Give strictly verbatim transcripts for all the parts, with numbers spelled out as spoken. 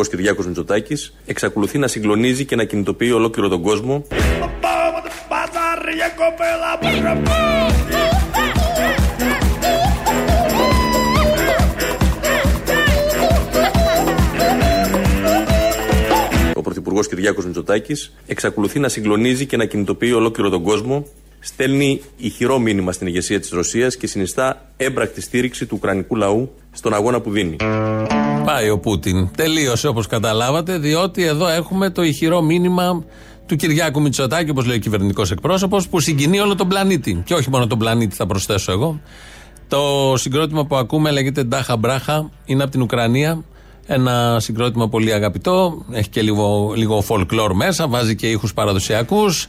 Πρωθυπουργός Κυριάκος Μητσοτάκης εξακολουθεί να συγκλονίζει και να κινητοποιεί ολόκληρο τον κόσμο. Ο Πρωθυπουργός Κυριάκος Μητσοτάκης εξακολουθεί να συγκλονίζει και να κινητοποιεί ολόκληρο τον κόσμο, στέλνει ηχηρό μήνυμα στην ηγεσία της Ρωσίας και συνιστά έμπρακτη στήριξη του ουκρανικού λαού στον αγώνα που δίνει. Πάει ο Πούτιν. Τελείωσε, όπως καταλάβατε, διότι εδώ έχουμε το ηχηρό μήνυμα του Κυριάκου Μητσοτάκη, όπως λέει ο κυβερνητικός εκπρόσωπος, που συγκινεί όλο τον πλανήτη. Και όχι μόνο τον πλανήτη, θα προσθέσω εγώ. Το συγκρότημα που ακούμε λέγεται Ντάχα Μπράχα, είναι από την Ουκρανία. Ένα συγκρότημα πολύ αγαπητό, έχει και λίγο, λίγο folklore μέσα, βάζει και ήχους παραδοσιακούς.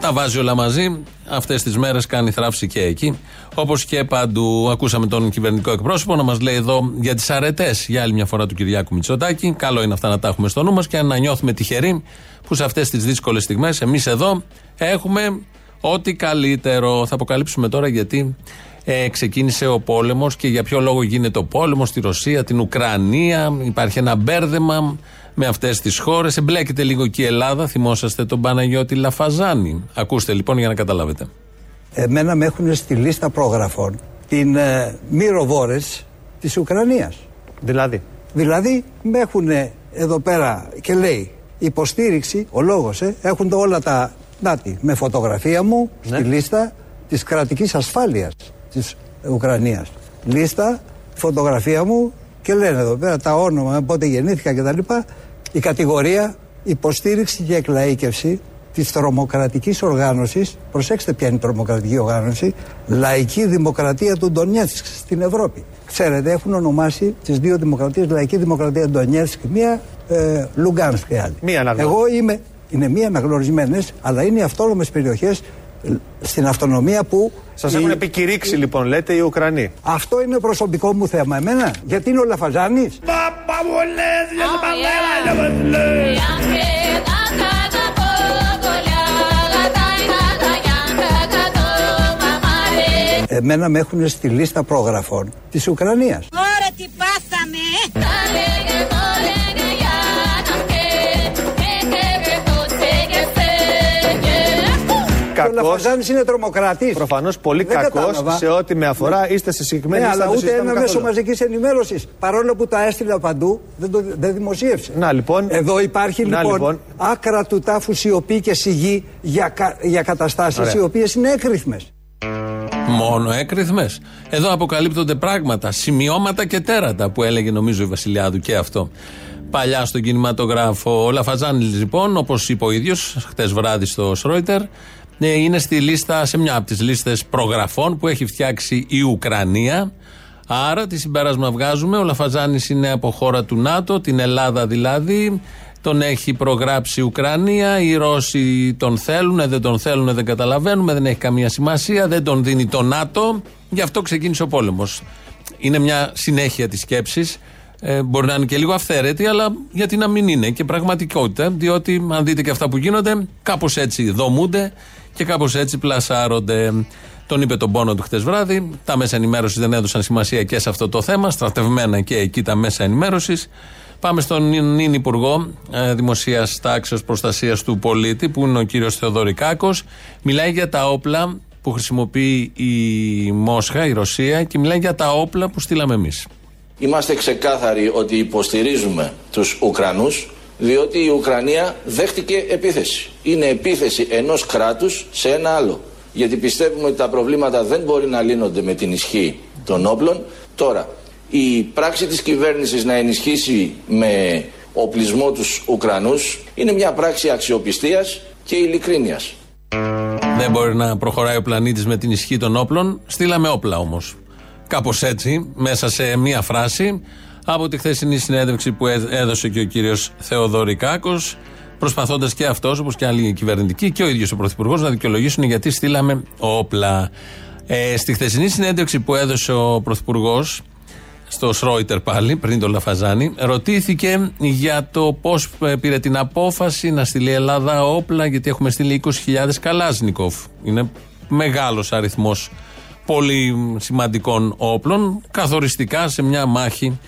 Τα βάζει όλα μαζί. Αυτές τις μέρες κάνει θράψη και εκεί. Όπως και παντού, ακούσαμε τον κυβερνητικό εκπρόσωπο να μας λέει εδώ για τις αρετές για άλλη μια φορά του Κυριάκου Μητσοτάκη. Καλό είναι αυτά να τα έχουμε στο νου μας και να νιώθουμε τυχεροί που σε αυτές τις δύσκολες στιγμές εμείς εδώ έχουμε ό,τι καλύτερο. Θα αποκαλύψουμε τώρα γιατί ε, ξεκίνησε ο πόλεμος και για ποιο λόγο γίνεται ο πόλεμος στη Ρωσία, την Ουκρανία. Υπάρχει ένα μπέρδεμα με αυτές τις χώρες, εμπλέκεται λίγο και η Ελλάδα, θυμόσαστε τον Παναγιώτη Λαφαζάνη. Ακούστε λοιπόν για να καταλάβετε. Εμένα με έχουν στη λίστα πρόγραφων την ε, Μυροβόρες της Ουκρανίας. Δηλαδή. Δηλαδή με έχουν εδώ πέρα και λέει υποστήριξη, ο λόγος, ε, έχουν το όλα τα, νάτι, με φωτογραφία μου, ναι, στη λίστα της κρατικής ασφάλειας της Ουκρανίας. Λίστα, φωτογραφία μου. Και λένε εδώ πέρα τα όνομα, πότε γεννήθηκα κτλ. Η κατηγορία υποστήριξη και εκλαΐκευση της τρομοκρατικής οργάνωσης. Προσέξτε ποια είναι η τρομοκρατική οργάνωση. Λαϊκή Δημοκρατία του Ντονέτσκ στην Ευρώπη. Ξέρετε, έχουν ονομάσει τις δύο δημοκρατίες Λαϊκή Δημοκρατία Ντονέτσκ, μία ε, Λουγκάνσκ και άλλη. Μία αναγνωρισμένη. Εγώ είμαι, είναι μία αναγνωρισμένες, αλλά είναι οι αυτόνομες περιοχές στην αυτονομία που. Σας η... έχουν επικηρύξει η... λοιπόν, λέτε, οι Ουκρανοί. Αυτό είναι προσωπικό μου θέμα. Εμένα, γιατί είναι ο Λαφαζάνης. Oh, yeah. Εμένα με έχουν στη λίστα πρόγραφων της Ουκρανίας. Ωραία, τι πάθαμε. Ο Λαφαζάνης είναι τρομοκράτης. Προφανώς πολύ κακός σε ό,τι με αφορά. Ναι. Είστε σε συγκεκριμένη λίστα. Ναι, αλλά ούτε ένα μέσο μαζικής ενημέρωσης. Παρόλο που τα έστειλα παντού, δεν, το, δεν δημοσίευσε. Να λοιπόν. Εδώ υπάρχει να, λοιπόν, λοιπόν άκρα του τάφου σιωπή και σιγή για, κα, για καταστάσεις. Ωραία. Οι οποίες είναι έκρηθμες. Μόνο έκρηθμες. Εδώ αποκαλύπτονται πράγματα, σημειώματα και τέρατα που έλεγε νομίζω η Βασιλιάδου και αυτό. Παλιά στον κινηματογράφο. Ο Λαφαζάνης λοιπόν, όπως είπε ο ίδιος χτες βράδυ στο Σρόιτερ, είναι στη λίστα, σε μια από τις λίστες προγραφών που έχει φτιάξει η Ουκρανία. Άρα τι συμπέρασμα βγάζουμε? Ο Λαφαζάνης είναι από χώρα του ΝΑΤΟ, την Ελλάδα δηλαδή. Τον έχει προγράψει η Ουκρανία. Οι Ρώσοι τον θέλουν, δεν τον θέλουν, δεν καταλαβαίνουμε, δεν έχει καμία σημασία, δεν τον δίνει το ΝΑΤΟ. Γι' αυτό ξεκίνησε ο πόλεμος. Είναι μια συνέχεια της σκέψης. Ε, μπορεί να είναι και λίγο αυθαίρετη, αλλά γιατί να μην είναι και πραγματικότητα, διότι αν δείτε και αυτά που γίνονται, κάπως έτσι δομούνται και κάπως έτσι πλασάρονται. Τον είπε τον πόνο του χτες βράδυ. Τα μέσα ενημέρωσης δεν έδωσαν σημασία και σε αυτό το θέμα. Στρατευμένα και εκεί τα μέσα ενημέρωσης. Πάμε στον νυν Υπουργό ε, Δημοσίας Τάξεως Προστασίας του Πολίτη, που είναι ο κύριος Θεοδωρικάκος. Μιλάει για τα όπλα που χρησιμοποιεί η Μόσχα, η Ρωσία, και μιλάει για τα όπλα που στείλαμε εμείς. Είμαστε ξεκάθαροι ότι υποστηρίζουμε τους Ουκρανούς, διότι η Ουκρανία δέχτηκε επίθεση. Είναι επίθεση ενός κράτους σε ένα άλλο. Γιατί πιστεύουμε ότι τα προβλήματα δεν μπορεί να λύνονται με την ισχύ των όπλων. Τώρα, η πράξη της κυβέρνησης να ενισχύσει με οπλισμό τους Ουκρανούς είναι μια πράξη αξιοπιστίας και ειλικρίνειας. Δεν μπορεί να προχωράει ο πλανήτης με την ισχύ των όπλων. Στείλαμε όπλα όμως. Κάπως έτσι, μέσα σε μία φράση, από τη χθεσινή συνέντευξη που έδωσε και ο κύριος Θεοδωρικάκος, προσπαθώντας και αυτός, όπως και άλλοι κυβερνητικοί και ο ίδιος ο Πρωθυπουργός, να δικαιολογήσουν γιατί στείλαμε όπλα. Ε, στη χθεσινή συνέντευξη που έδωσε ο Πρωθυπουργός, στο Σρόιτερ πάλι, πριν τον Λαφαζάνη, ρωτήθηκε για το πώς πήρε την απόφαση να στείλει η Ελλάδα όπλα, γιατί έχουμε στείλει είκοσι χιλιάδες Καλάσνικοφ. Είναι μεγάλος αριθμός πολύ σημαντικών όπλων, καθοριστικά σε μια μάχη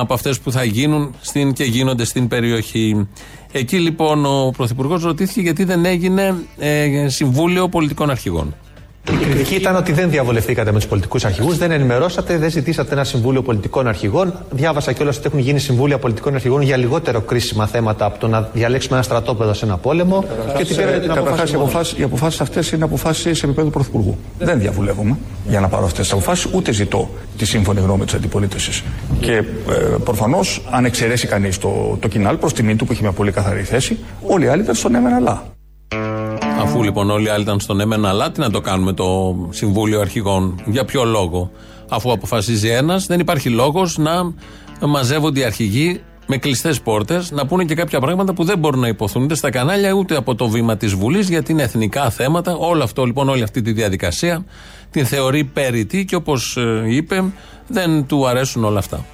από αυτές που θα γίνουν στην, και γίνονται στην περιοχή. Εκεί λοιπόν ο Πρωθυπουργός ρωτήθηκε γιατί δεν έγινε ε, Συμβούλιο Πολιτικών Αρχηγών. Η κριτική ήταν ότι δεν διαβολευτήκατε με τους πολιτικούς αρχηγούς, δεν ενημερώσατε, δεν ζητήσατε ένα συμβούλιο πολιτικών αρχηγών. Διάβασα κιόλας ότι έχουν γίνει συμβούλια πολιτικών αρχηγών για λιγότερο κρίσιμα θέματα από το να διαλέξουμε ένα στρατόπεδο σε ένα πόλεμο. Καταρχάς, και την πήρατε την αποφάση. Οι αποφάσεις αυτές είναι αποφάσεις σε επίπεδο Πρωθυπουργού. Δεν διαβουλεύομαι για να πάρω αυτές τις αποφάσεις, ούτε ζητώ τη σύμφωνη γνώμη της αντιπολίτευσης. Και ε, προφανώς, αν εξαιρέσει κανείς το, το Κινάλ, προς τιμή του που είχε μια πολύ καθαρή θέση, όλοι οι άλλοι ήταν στον έμενα λά. Αφού λοιπόν όλοι οι άλλοι ήταν στον έμενα αλλά, τι να το κάνουμε το Συμβούλιο Αρχηγών, για ποιο λόγο? Αφού αποφασίζει ένας, δεν υπάρχει λόγος να μαζεύονται οι αρχηγοί με κλειστές πόρτες, να πούνε και κάποια πράγματα που δεν μπορούν να υποθούν ούτε στα κανάλια ούτε από το βήμα της Βουλής, γιατί είναι εθνικά θέματα. Όλο αυτό λοιπόν, όλη αυτή τη διαδικασία την θεωρεί περιττή και όπως είπε, δεν του αρέσουν όλα αυτά.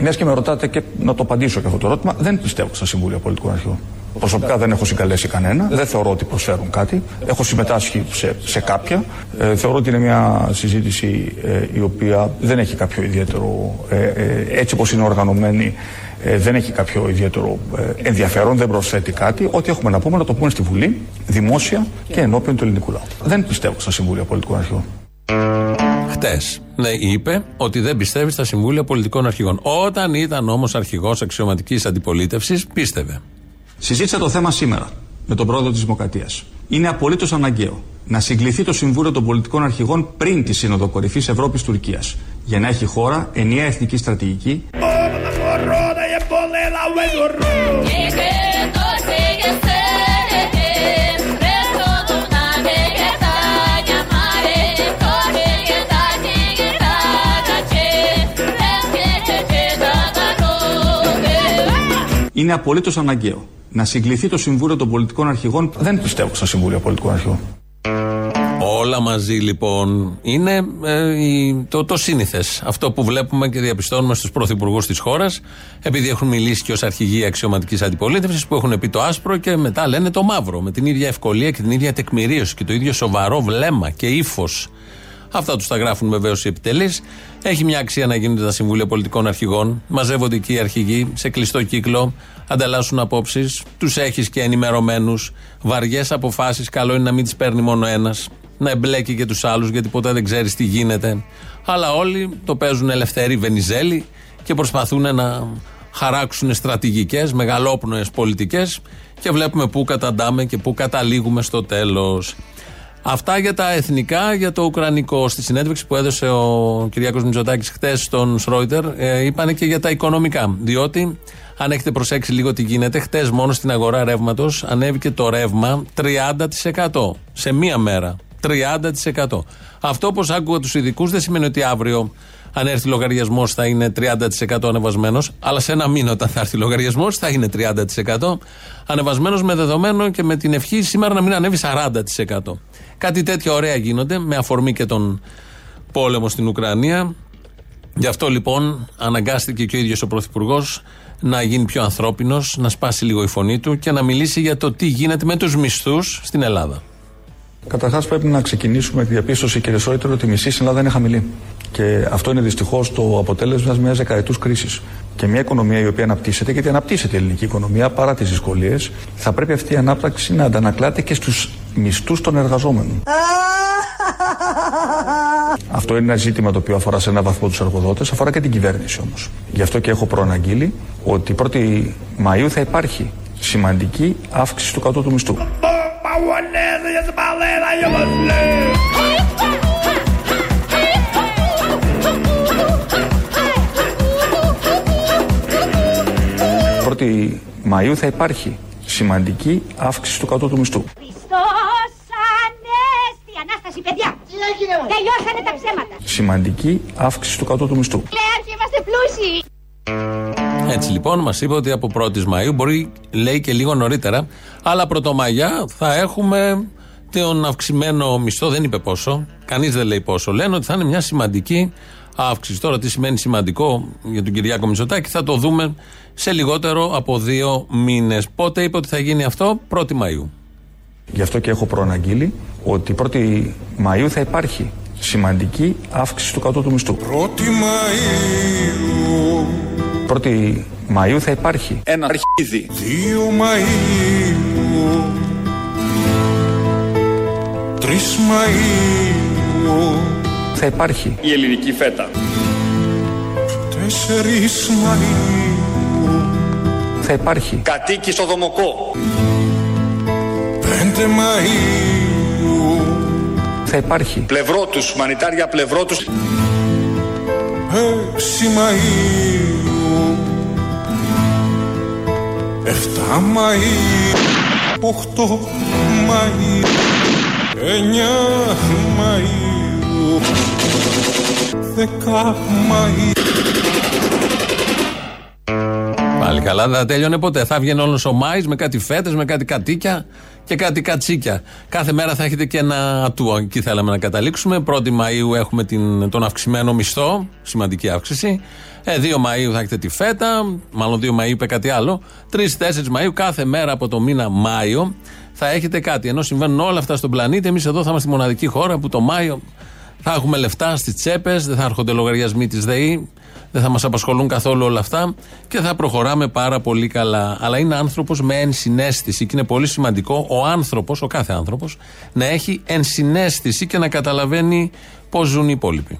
Μιας και με ρωτάτε και να το απαντήσω και αυτό το ερώτημα, δεν πιστεύω στα Συμβούλια Πολιτικών Αρχηγών. Προσωπικά δεν έχω συγκαλέσει κανένα, δεν θεωρώ ότι προσφέρουν κάτι. Έχω συμμετάσχει σε, σε κάποια. Ε, θεωρώ ότι είναι μια συζήτηση ε, η οποία δεν έχει κάποιο ιδιαίτερο, ε, ε, έτσι όπως είναι οργανωμένη, ε, δεν έχει κάποιο ιδιαίτερο ε, ενδιαφέρον, δεν προσθέτει κάτι. Ό,τι έχουμε να πούμε να το πούμε στη Βουλή, δημόσια και ενώπιον του ελληνικού λαού. Δεν πιστεύω στα Συμβούλια Πολιτικών Αρχηγών. Χτες, ναι, είπε ότι δεν πιστεύει στα Συμβούλια Πολιτικών Αρχηγών. Όταν ήταν όμως αρχηγός αξιωματικής αντιπολίτευσης, πίστευε. Συζήτησα το θέμα σήμερα με τον πρόεδρο της Δημοκρατίας. Είναι απολύτως αναγκαίο να συγκληθεί το Συμβούλιο των Πολιτικών Αρχηγών πριν τη Σύνοδο Κορυφής Ευρώπης-Τουρκίας για να έχει χώρα ενιαία εθνική στρατηγική Είναι απολύτως αναγκαίο να συγκληθεί το Συμβούλιο των Πολιτικών Αρχηγών. Δεν πιστεύω στα Συμβούλια Πολιτικών Αρχηγών. Όλα μαζί λοιπόν είναι ε, το, το σύνηθες. Αυτό που βλέπουμε και διαπιστώνουμε στους πρωθυπουργούς της χώρας, επειδή έχουν μιλήσει και ως αρχηγοί αξιωματικής αντιπολίτευσης, που έχουν πει το άσπρο και μετά λένε το μαύρο. Με την ίδια ευκολία και την ίδια τεκμηρίωση και το ίδιο σοβαρό βλέμμα και ύφος. Αυτά τους τα γράφουν βεβαίως οι επιτελείς. Έχει μια αξία να γίνονται τα Συμβούλια Πολιτικών Αρχηγών. Μαζεύονται εκεί οι αρχηγοί σε κλειστό κύκλο, ανταλλάσσουν απόψεις, τους έχεις και ενημερωμένους. Βαριές αποφάσεις, καλό είναι να μην τις παίρνει μόνο ένας, να εμπλέκει και τους άλλους, γιατί ποτέ δεν ξέρεις τι γίνεται. Αλλά όλοι το παίζουν ελευθεροί Βενιζέλη και προσπαθούν να χαράξουν στρατηγικές, μεγαλόπνοες πολιτικές και βλέπουμε πού καταντάμε και πού καταλήγουμε στο τέλος. Αυτά για τα εθνικά, για το ουκρανικό. Στη συνέντευξη που έδωσε ο Κυριάκος Μητσοτάκης χτες στον Σρόιτερ, ε, είπανε και για τα οικονομικά. Διότι, αν έχετε προσέξει λίγο τι γίνεται, χτες μόνο στην αγορά ρεύματος ανέβηκε το ρεύμα τριάντα τοις εκατό. Σε μία μέρα. τριάντα τοις εκατό. Αυτό, όπως άκουγα τους ειδικούς, δεν σημαίνει ότι αύριο, αν έρθει λογαριασμός, θα είναι τριάντα τοις εκατό ανεβασμένος. Αλλά σε ένα μήνα, όταν θα έρθει λογαριασμός, θα είναι τριάντα τοις εκατό ανεβασμένος, με δεδομένο και με την ευχή σήμερα να μην ανέβει σαράντα τοις εκατό. Κάτι τέτοια ωραία γίνονται, με αφορμή και τον πόλεμο στην Ουκρανία. Γι' αυτό λοιπόν αναγκάστηκε και ο ίδιος ο Πρωθυπουργός να γίνει πιο ανθρώπινος, να σπάσει λίγο η φωνή του και να μιλήσει για το τι γίνεται με τους μισθούς στην Ελλάδα. Καταρχάς, πρέπει να ξεκινήσουμε τη διαπίστωση, κύριε Σρόιτερ, ότι η μισή στην Ελλάδα είναι χαμηλή. Και αυτό είναι δυστυχώς το αποτέλεσμα μιας δεκαετούς κρίσης. Και μια οικονομία η οποία αναπτύσσεται, γιατί αναπτύσσεται η ελληνική οικονομία παρά τις δυσκολίες, θα πρέπει αυτή η ανάπτυξη να αντανακλάται και στους μισθούς των εργαζόμενων. Αυτό είναι ένα ζήτημα το οποίο αφορά σε έναν βαθμό τους εργοδότες, αφορά και την κυβέρνηση όμως. Γι' αυτό και έχω προαναγγείλει ότι πρώτη Μαΐου θα υπάρχει σημαντική αύξηση του κατώτου μισθού. πρώτη Μαΐου θα υπάρχει σημαντική αύξηση του κατώτου μισθού. Χριστός Ανέστη! Ανάσταση, παιδιά! Τελειώσανε τα ψέματα! Σημαντική αύξηση του κατώτου μισθού. Λέει και είμαστε πλούσιοι! Έτσι λοιπόν, μας είπε ότι από πρώτη Μαΐου, μπορεί λέει και λίγο νωρίτερα, αλλά πρωτομαγιά θα έχουμε τον αυξημένο μισθό. Δεν είπε πόσο, κανείς δεν λέει πόσο. Λένε ότι θα είναι μια σημαντική αύξηση. Τώρα τι σημαίνει σημαντικό για τον Κυριάκο Μητσοτάκη θα το δούμε σε λιγότερο από δύο μήνες. Πότε είπε ότι θα γίνει αυτό? Πρώτη Μαΐου. Γι' αυτό και έχω προαναγγείλει ότι πρώτη Μαΐου θα υπάρχει σημαντική αύξηση του κατώτου μισθού. πρώτη Μαΐου θα υπάρχει ένα αρχίδι. δύο Μαΐου, τρεις Μαΐου θα υπάρχει η ελληνική φέτα. τέσσερις Μαΐου θα υπάρχει κατοίκη στο Δομοκό. πέντε Μαΐου θα υπάρχει πλευρό τους, μανιτάρια πλευρό τους. έξι Μαΐου, εφτά Μαΐου, οκτώ Μαΐου, εννιά Μαΐου, δέκα Μαΐου. Πάλι καλά, δεν τέλειωνε ποτέ. Θα βγαίνει όλος ο Μάης με κάτι φέτες, με κάτι κατοίκια και κάτι κατσίκια. Κάθε μέρα θα έχετε και ένα ατού. Εκεί θέλαμε να καταλήξουμε. πρώτη Μαΐου έχουμε την, τον αυξημένο μισθό, σημαντική αύξηση. Ε, δύο Μαΐου θα έχετε τη φέτα, μάλλον δύο Μαΐου είπε κάτι άλλο. τρεις τέσσερις Μαΐου, κάθε μέρα από το μήνα Μάιο θα έχετε κάτι. Ενώ συμβαίνουν όλα αυτά στον πλανήτη, εμείς εδώ θα είμαστε η μοναδική χώρα που το Μάιο θα έχουμε λεφτά στις τσέπες, δεν θα έρχονται λογαριασμοί της ΔΕΗ, δεν θα μας απασχολούν καθόλου όλα αυτά και θα προχωράμε πάρα πολύ καλά. Αλλά είναι άνθρωπος με ενσυναίσθηση και είναι πολύ σημαντικό ο άνθρωπος, ο κάθε άνθρωπος, να έχει ενσυναίσθηση και να καταλαβαίνει πώς ζουν οι υπόλοιποι.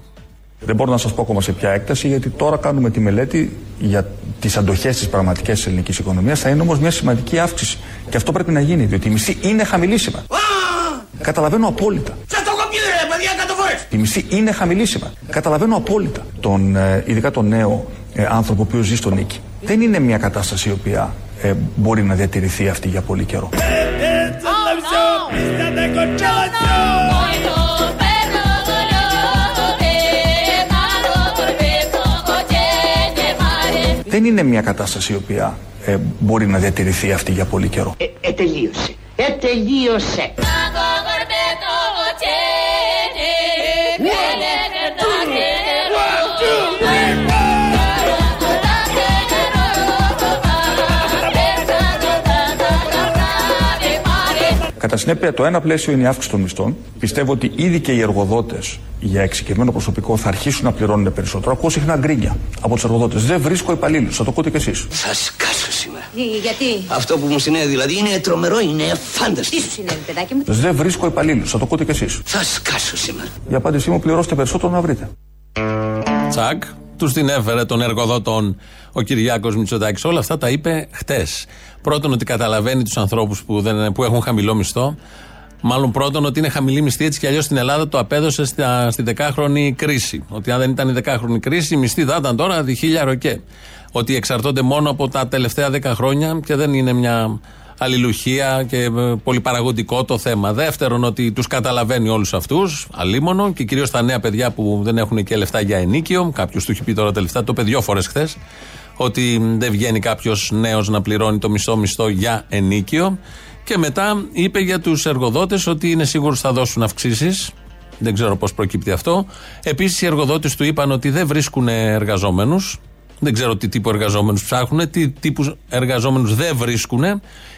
Δεν μπορώ να σας πω ακόμα σε ποια έκταση, γιατί τώρα κάνουμε τη μελέτη για τις αντοχές της πραγματικής ελληνικής οικονομίας. Θα είναι όμως μια σημαντική αύξηση. Και αυτό πρέπει να γίνει, διότι η μισθή είναι χαμηλήσιμα. Καταλαβαίνω απόλυτα. Η μισθή είναι χαμηλήσιμα. Καταλαβαίνω απόλυτα τον, ε, ειδικά τον νέο ε, άνθρωπο που ζει στον Νίκη. Δεν είναι μια κατάσταση η οποία ε, μπορεί να διατηρηθεί αυτή για πολύ καιρό. Δεν είναι μια κατάσταση η οποία ε, μπορεί να διατηρηθεί αυτή για πολύ καιρό. Ε, ε, τελείωσε. Ε, τελείωσε. Κατά συνέπεια, το ένα πλαίσιο είναι η αύξηση των μισθών. Πιστεύω ότι ήδη και οι εργοδότες για εξειδικευμένο προσωπικό θα αρχίσουν να πληρώνουν περισσότερο. Ακούω συχνά γκρίνια από τους εργοδότες. Δεν βρίσκω υπαλλήλους. Θα το ακούτε κι εσείς. Θα σκάσω σήμερα. Γιατί? Αυτό που μου συνέβη δηλαδή είναι τρομερό, είναι φάνταστο. Τι σου συνέβη, παιδάκι μου? Δεν βρίσκω υπαλλήλους. Θα το ακούτε κι εσείς. Θα σκάσω σήμερα. Η απάντησή μου: πληρώστε περισσότερο να βρείτε. Τσακ. Τους την έφερε των εργοδότων ο Κυριάκος Μητσοτάκης. Όλα αυτά τα είπε χτες. Πρώτον, ότι καταλαβαίνει τους ανθρώπους που, δεν, που έχουν χαμηλό μισθό. Μάλλον πρώτον, ότι είναι χαμηλή μισθή, έτσι κι αλλιώς στην Ελλάδα το απέδωσε στα, στη δεκάχρονη κρίση. Ότι αν δεν ήταν η δεκάχρονη κρίση, η μισθή θα ήταν τώρα δι χίλια ροκέ. Ότι εξαρτώνται μόνο από τα τελευταία δέκα χρόνια και δεν είναι μια αλληλουχία και πολυπαραγωγικό το θέμα. Δεύτερον, ότι τους καταλαβαίνει όλους αυτούς, αλίμονο, και κυρίως τα νέα παιδιά που δεν έχουν και λεφτά για ενίκιο. Κάποιος του έχει πει τώρα τα λεφτά, το παιδιό φορές χθες, ότι δεν βγαίνει κάποιος νέος να πληρώνει το μισθό μισθό για ενίκιο. Και μετά είπε για τους εργοδότες ότι είναι σίγουρος θα δώσουν αυξήσεις. Δεν ξέρω πώς προκύπτει αυτό. Επίσης, οι εργοδότες του είπαν ότι δεν βρίσκουν εργαζόμενους. Δεν ξέρω τι τύπο εργαζόμενους ψάχνουν, τι τύπους εργαζόμενους δεν βρίσκουν.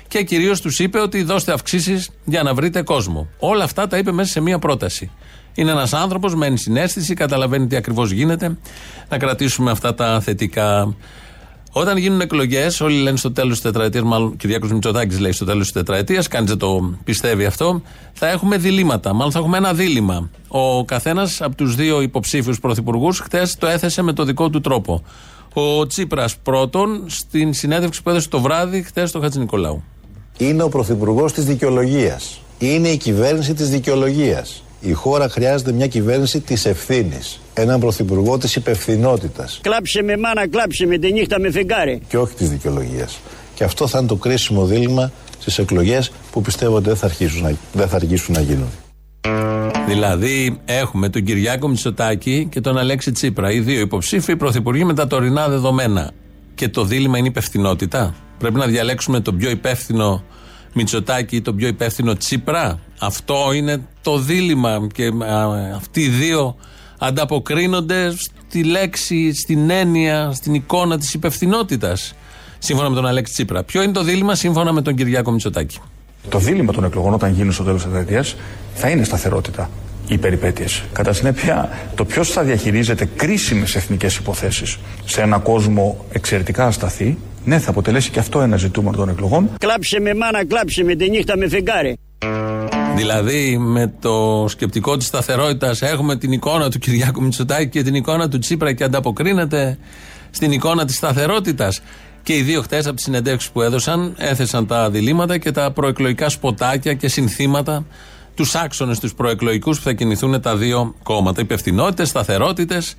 Και κυρίως τους είπε ότι δώστε αυξήσεις για να βρείτε κόσμο. Όλα αυτά τα είπε μέσα σε μία πρόταση. Είναι ένας άνθρωπος με ενσυναίσθηση, καταλαβαίνει τι ακριβώς γίνεται. Να κρατήσουμε αυτά τα θετικά. Όταν γίνουν εκλογές, όλοι λένε στο τέλος της τετραετίας, μάλλον Κυριάκος Μητσοτάκης λέει στο τέλος της τετραετίας, κανείς δεν το πιστεύει αυτό, θα έχουμε διλήμματα. Μάλλον θα έχουμε ένα δίλημμα. Ο καθένας από τους δύο υποψήφιους πρωθυπουργούς χτες το έθεσε με το δικό του τρόπο. Ο Τσίπρας πρώτον, στην συνέντευξη που έδωσε το βράδυ χτες στο Χατζη Νικολάου. Είναι ο πρωθυπουργός της δικαιολογίας. Είναι η κυβέρνηση της δικαιολογίας. Η χώρα χρειάζεται μια κυβέρνηση της ευθύνης. Έναν πρωθυπουργό της υπευθυνότητας. Κλάψε με μάνα, κλάψε με τη νύχτα με φεγγάρι. Και όχι της δικαιολογίας. Και αυτό θα είναι το κρίσιμο δίλημμα στις εκλογές που πιστεύω ότι δεν θα αρχίσουν να, δεν θα αρχίσουν να γίνουν. Δηλαδή, έχουμε τον Κυριάκο Μητσοτάκη και τον Αλέξη Τσίπρα. Οι δύο υποψήφοι πρωθυπουργοί με τα τωρινά δεδομένα. Και το δίλημμα είναι υπευθυνότητα. Πρέπει να διαλέξουμε τον πιο υπεύθυνο Μητσοτάκη ή τον πιο υπεύθυνο Τσίπρα. Αυτό είναι το δίλημμα. Και αυτοί οι δύο ανταποκρίνονται στη λέξη, στην έννοια, στην εικόνα της υπευθυνότητας. Σύμφωνα με τον Αλέξη Τσίπρα. Ποιο είναι το δίλημμα σύμφωνα με τον Κυριάκο Μητσοτάκη? Το δίλημμα των εκλογών, όταν γίνουν στο τέλος της τετραετίας, θα είναι σταθερότητα. οι περιπέτειες. Κατά συνέπεια, το ποιος θα διαχειρίζεται κρίσιμες εθνικές υποθέσεις σε ένα κόσμο εξαιρετικά ασταθή, ναι, θα αποτελέσει και αυτό ένα ζητούμενο των εκλογών. Κλάψε με μάνα, κλάψε με τη νύχτα με φεγγάρι. Δηλαδή, με το σκεπτικό της σταθερότητας, έχουμε την εικόνα του Κυριάκου Μητσοτάκη και την εικόνα του Τσίπρα και ανταποκρίνεται στην εικόνα της σταθερότητας. Και οι δύο χτες από τις συνεντεύξεις που έδωσαν έθεσαν τα διλήμματα και τα προεκλογικά σποτάκια και συνθήματα, τους άξονες τους προεκλογικούς που θα κινηθούν τα δύο κόμματα. Υπευθυνότητες, σταθερότητες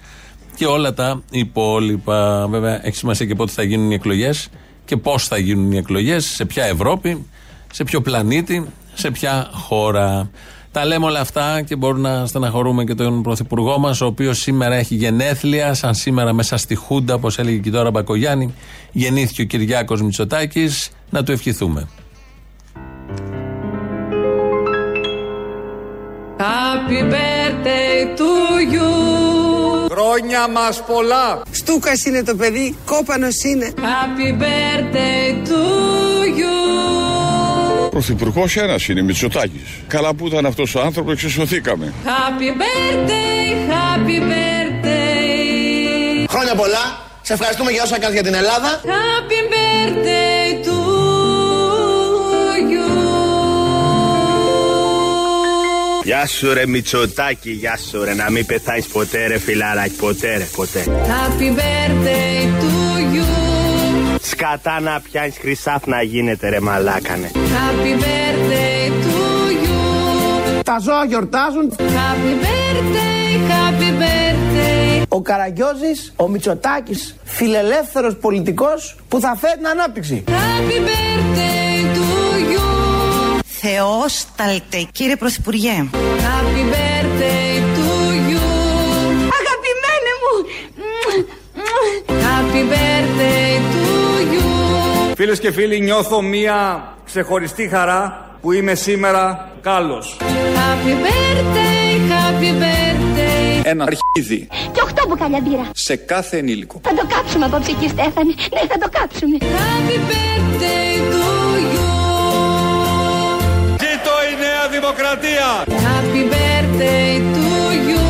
και όλα τα υπόλοιπα. Βέβαια, έχει σημασία και πότε θα γίνουν οι εκλογές και πώς θα γίνουν οι εκλογές, σε ποια Ευρώπη, σε ποιο πλανήτη, σε ποια χώρα. Τα λέμε όλα αυτά και μπορούμε να στεναχωρούμε και τον πρωθυπουργό μας, ο οποίος σήμερα έχει γενέθλια, σαν σήμερα μέσα στη Χούντα, όπως έλεγε και τώρα Μπακογιάννη, γεννήθηκε ο Κυριάκος Μητσοτάκης, να του ευχηθούμε. Happy birthday to you. Χρόνια μας πολλά. Στούκας είναι το παιδί, κόπανος είναι. Happy birthday to you. Πρωθυπουργός ένας είναι, Μητσοτάκης. Καλά που ήταν αυτός ο άνθρωπος, εξισωθήκαμε. Happy birthday, happy birthday. Χρόνια πολλά, σε ευχαριστούμε για όσα κάνεις για την Ελλάδα. Happy birthday to you. Γεια σου ρε Μητσοτάκη, γεια σου ρε, να μην πεθάεις ποτέ ρε φιλαράκι, ποτέ ρε, ποτέ. Happy birthday to you. Σκατά να πιάνεις χρυσάφ να γίνεται ρε μαλάκανε. Happy birthday to you. Τα ζώα γιορτάζουν. Happy birthday, happy birthday. Ο Καραγκιόζης, ο Μητσοτάκης, φιλελεύθερος πολιτικός που θα φέρει την ανάπτυξη. Happy birthday to you. Θεόσταλτε κύριε Πρωθυπουργέ. Happy birthday to you. Αγαπημένε μου. Happy birthday to you. Φίλες και φίλοι, νιώθω μία ξεχωριστή χαρά που είμαι σήμερα κάλος. Happy birthday, happy birthday. Ένα αρχίδι. Και οχτώ μπουκάλια μπύρα. Σε κάθε ενήλικο. Θα το κάψουμε απόψε εκεί Στέφανη, ναι θα το κάψουμε. Happy birthday to you. Ζήτω η Νέα Δημοκρατία. Happy birthday to you.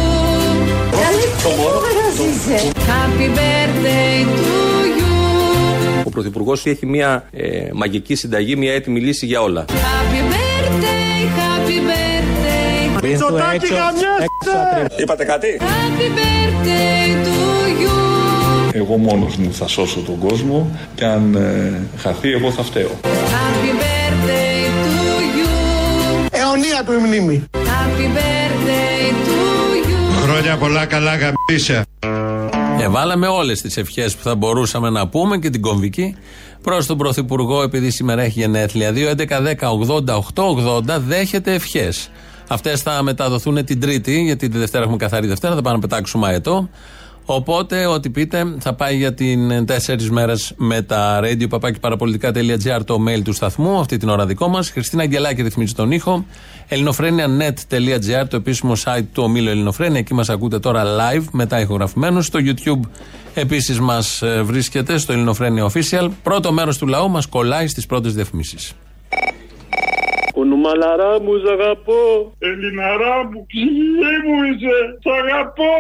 Καλή ψυχόρας είσαι. Happy birthday to you. Ο Πρωθυπουργός έχει μια ε, μαγική συνταγή, μια έτοιμη λύση για όλα. Happy birthday, happy birthday. Μητσοτάκη γαμιάστε! Είπατε κάτι? Happy birthday to you. Εγώ μόνος μου θα σώσω τον κόσμο και αν ε, χαθεί εγώ θα φταίω. Happy birthday to you. Αιωνία του η μνήμη. Happy birthday to you. Χρόνια πολλά καλά γαμίσια. Βάλαμε όλες τις ευχές που θα μπορούσαμε να πούμε και την κομβική προς τον Πρωθυπουργό, επειδή σήμερα έχει γενέθλια. Δύο, έντεκα, δέκα, ογδόντα, οκτώ, ογδόντα δέχεται ευχές. Αυτές θα μεταδοθούν την Τρίτη, γιατί τη Δευτέρα έχουμε καθαρή Δευτέρα, θα πάμε να πετάξουμε αετό. Οπότε ό,τι πείτε θα πάει για την τέσσερις μέρες με τα radio παπάκι παραπολιτικά τελεία τζι άρ, το mail του σταθμού, αυτή την ώρα δικό μας. Χριστίνα Αγγελάκη ρυθμίζει τον ήχο. ελληνοφρένια τελεία νετ τελεία τζι άρ, το επίσημο site του ομίλου Ελληνοφρένια, εκεί μας ακούτε τώρα live μετά ηχογραφημένους. Στο YouTube επίσης μας βρίσκεται, στο Ελληνοφρένια Official. Πρώτο μέρος του λαού μας κολλάει στις πρώτες διαφημίσεις. Κονουμαλαρά μου, σ' αγαπώ. Ελληναρά μου, ψυχή μου είσαι. Σ' αγαπώ.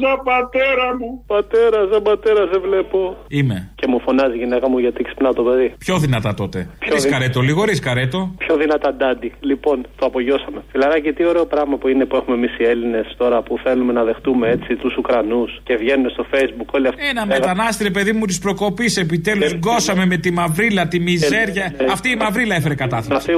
Σαν πατέρα μου. Πατέρα, σαν πατέρα σε βλέπω. Είμαι. Και μου φωνάζει η γυναίκα μου γιατί ξυπνά το παιδί. Πιο δυνατά τότε. Πιο ρισκαρέτο, δυ... λίγο ρισκαρέτο. Πιο δυνατά, ντάντι. Λοιπόν, το απογειώσαμε. Φιλαράκι, τι ωραίο πράγμα που είναι που έχουμε εμείς οι Έλληνες τώρα που θέλουμε να δεχτούμε έτσι τους Ουκρανούς και βγαίνουν στο Facebook όλοι αυτοί. Ένα Έγα... μετανάστρε, παιδί μου, τη προκοπή επιτέλους. Γκώσαμε με τη μαυρίλα, τη μιζέρια. Ε, ε, ε, Αυτή η μαυρίλα έφερε κατάθλιψη.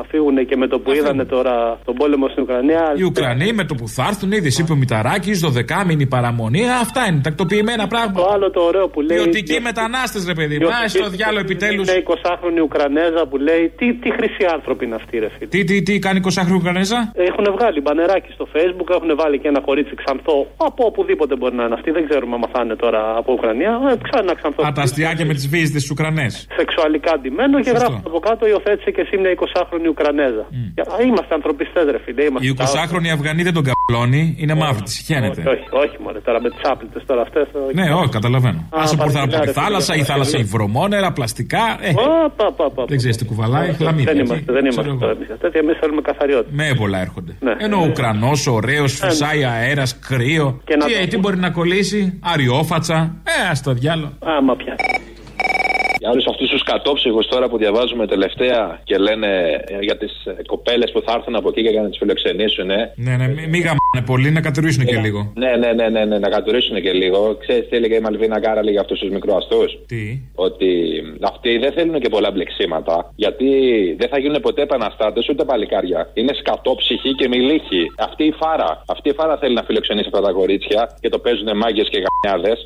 Να φύγουν και με το που είδανε τώρα τον πόλεμο στην Ουκρανία. Οι Ουκρανοί με το που θα έρθουν, είδε, είπε ο Μηταράκης, δωδεκάμηνη παραμονή. Αυτά είναι τακτοποιημένα πράγματα. Το άλλο το ωραίο που λέει. Ποιοτικοί μετανάστες, ρε παιδί. Μα στο διάλογο επιτέλους. Είναι εικοσάχρονη Ουκρανέζα που λέει. Τι, τι χρυσή άνθρωποι είναι αυτοί, ρε φίλε. Τι, τι, τι κάνει εικοσάχρονη Ουκρανέζα. Έχουν βγάλει μπανεράκι στο Facebook, έχουν βάλει και ένα κορίτσι ξανθό. Από οπουδήποτε μπορεί να είναι αυτή. Δεν ξέρουμε αν θα είναι τώρα από Ουκρανία. Ε, ξανά ξανθό. Αταστιάκια με τι βίζε τη Ουκρανέ. Σεξουαλικά ντυμένο και γράφει από κάτω, υιοθέτησε και εσύ μια εικοσάχρονη καπλώνει Ουκρανέζα. Mm. Είμαστε ανθρωπιστές, ρε φίλε. Οι εικοσάχρονοι Αφγανοί δεν τον καπλώνει, είναι μαύροι, τη χαίνεται. Όχι, όχι, όχι μωρέ, τώρα με τις άπλητες τώρα αυτές. Ναι, όχι, όχι καταλαβαίνω. Άσε που θα από τη θάλασσα, η θάλασσα η βρωμόνερα, πλαστικά. Δεν ξέρει τι κουβαλάει, χλαμίδια. Δεν είμαστε, δεν είμαστε. Εμείς θέλουμε καθαριότητα. Με πολλά έρχονται. Ενώ ο Ουκρανός, ωραίος, φυσάει αέρα, κρύο. Τι μπορεί να κολλήσει, αριόφατσα. Ε, α το διάλο. Άμα πια. Για όλους αυτούς τους κατόψυχους τώρα που διαβάζουμε τελευταία και λένε για τις κοπέλες που θα έρθουν από εκεί για να τις φιλοξενήσουν. Ναι, ναι, μην μη γαμπάνε πολύ, να κατουρίσουν και λίγο. Ναι, ναι, ναι, ναι, ναι, να κατουρίσουν και λίγο. Ξέρεις τι έλεγε η Μαλβίνα Γκάραλη για αυτούς τους μικροαστούς? Τι? Ότι αυτοί δεν θέλουν και πολλά μπλεξίματα, γιατί δεν θα γίνουν ποτέ επαναστάτες ούτε παλικάρια. Είναι σκατόψυχοι και μιλήχοι. Αυτή η φάρα. Αυτή η φάρα θέλει να φιλοξενήσει αυτά τα κορίτσια και το παίζουν μάγκες και γαμιάδες.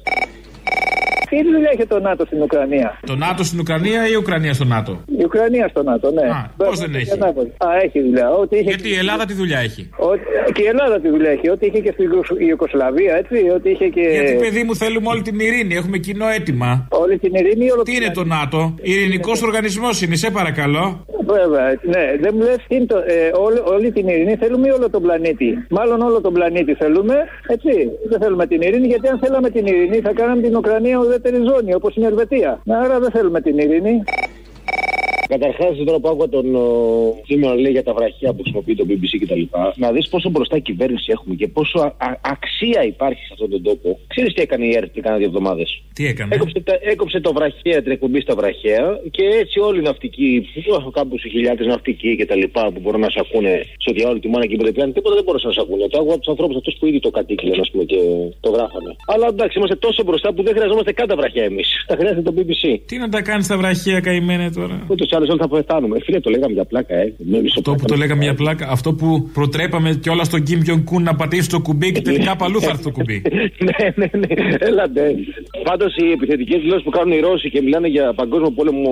Τι δουλειά έχει το ΝΑΤΟ στην Ουκρανία? Το ΝΑΤΟ στην Ουκρανία ή η Ουκρανία στο ΝΑΤΟ? Η Ουκρανία στο ΝΑΤΟ, ναι. Πώς δεν έχει? Α, έχει δουλειά. Ό,τι είχε... Γιατί η Ελλάδα τη δουλειά έχει. Ό,τι... Και η Ελλάδα τη δουλειά έχει. Ό,τι είχε και στην Ιουγκοσλαβία, έτσι. Ό,τι είχε και... Γιατί, παιδί μου, θέλουμε όλη την ειρήνη. Έχουμε κοινό αίτημα. Όλη την ειρήνη, όλο... Τι είναι το ΝΑΤΟ? Ειρηνικός οργανισμός είναι, σε παρακαλώ. Βέβαια, ναι. Δεν μου λε τι είναι το. Ε, ό, όλη την ειρήνη θέλουμε ή όλο τον πλανήτη? Μάλλον όλο τον πλανήτη θέλουμε, έτσι. Δεν θέλουμε την ειρήνη, γιατί αν θέλαμε την ειρήνη θα κάναμε την Ουκρανία ουδέτερη ζώνη, όπως η Ελβετία. Άρα δεν θέλουμε την ειρήνη. Καταρχάς, τώρα που άκουγα τον Τσίμερο λέει για τα βραχεία που χρησιμοποιεί το μπι μπι σι κτλ. Να δεις πόσο μπροστά κυβέρνηση έχουμε και πόσο α, α, αξία υπάρχει σε αυτόν τον τόπο. Ξέρεις τι έκανε η ΕΡΤ πριν κάνα δύο εβδομάδες? Τι έκανε? Έκοψε, τα, έκοψε το βραχαία, την εκπομπή στα βραχαία και έτσι όλοι οι ναυτικοί, κάπου σε χιλιάδες ναυτικοί κτλ. Που μπορούν να σε ακούνε σε διάολη τη μάνα και υποδεπιάνη, τίποτα δεν μπορούσαν να σε ακούνε. Το άκουγα από τους ανθρώπους αυτούς που ήδη το κατοίκηλαν, ας πούμε, και το γράφανε. Αλλά εντάξει, είμαστε τόσο μπροστά που δεν χρειαζόμαστε καν τα βραχαία εμείς. Θα χρειάζεται το μπι μπι σι. Τι να τα κάνεις τα βραχαία, καημένε τώρα? Άλλοι θα πεθάνουμε. Φίλε, το λέγαμε για πλάκα, ε. Αυτό που το λέγαμε για πλάκα, αυτό που προτρέπαμε κιόλα στον Κιμ Γιονγκ Κουν να πατήσει το κουμπί και τελικά παλού θα έρθει το κουμπί. Ναι, ναι, ναι. Έλατε. Πάντως οι επιθετικές δηλώσεις που κάνουν οι Ρώσοι και μιλάνε για παγκόσμιο πόλεμο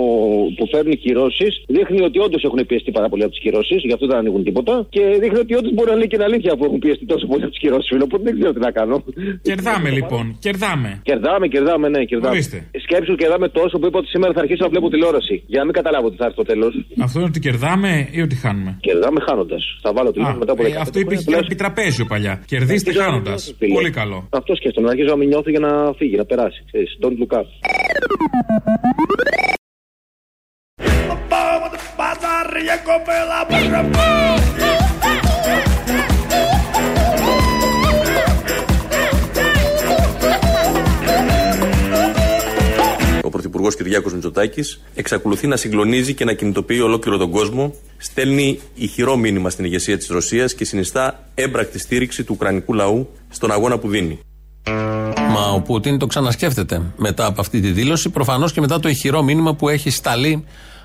που φέρνουν κυρώσεις, δείχνει ότι όντως έχουν πιεστεί πάρα πολύ από τις κυρώσεις, γι' αυτό δεν ανοίγουν τίποτα. Και δείχνει ότι όντως μπορεί να λέει και την αλήθεια που έχουν πιεστεί τόσο πολύ από τις κυρώσεις, φίλε. Οπότε δεν ξέρω τι να κάνω. Κερδάμε λοιπόν. Κερδάμε. Κερδάμε, κερδάμε, ναι, κερδάμε. Σκέψου κερδάμε τόσο που είπα ότι σήμερα θα αρχίσω να βλέπω τηλεόραση. Για να μην καταλάβω. Θα έρθει το τέλος. Αυτό είναι ότι κερδάμε ή ότι χάνουμε? Κερδάμε χάνοντας. Θα βάλω τη λύση μετά από δεκαπέντε. Αυτό υπήρχε και επί τραπέζιο παλιά. Κερδίστε χάνοντας. Πολύ καλό. Αυτό σκέφτομαι. Αρχίζω να μην νιώθω για να φύγει, να περάσει. Ξέρεις, don't look up. Ο Πρωθυπουργός Κυριάκος Μητσοτάκης εξακολουθεί να συγκλονίζει και να κινητοποιεί ολόκληρο τον κόσμο, στέλνει ηχηρό μήνυμα στην ηγεσία της Ρωσίας και συνιστά έμπρακτη στήριξη του ουκρανικού λαού στον αγώνα που δίνει. Μα ο Πούτιν το ξανασκέφτεται μετά από αυτή τη δήλωση, προφανώς και μετά το ηχηρό μήνυμα που έχει σταλεί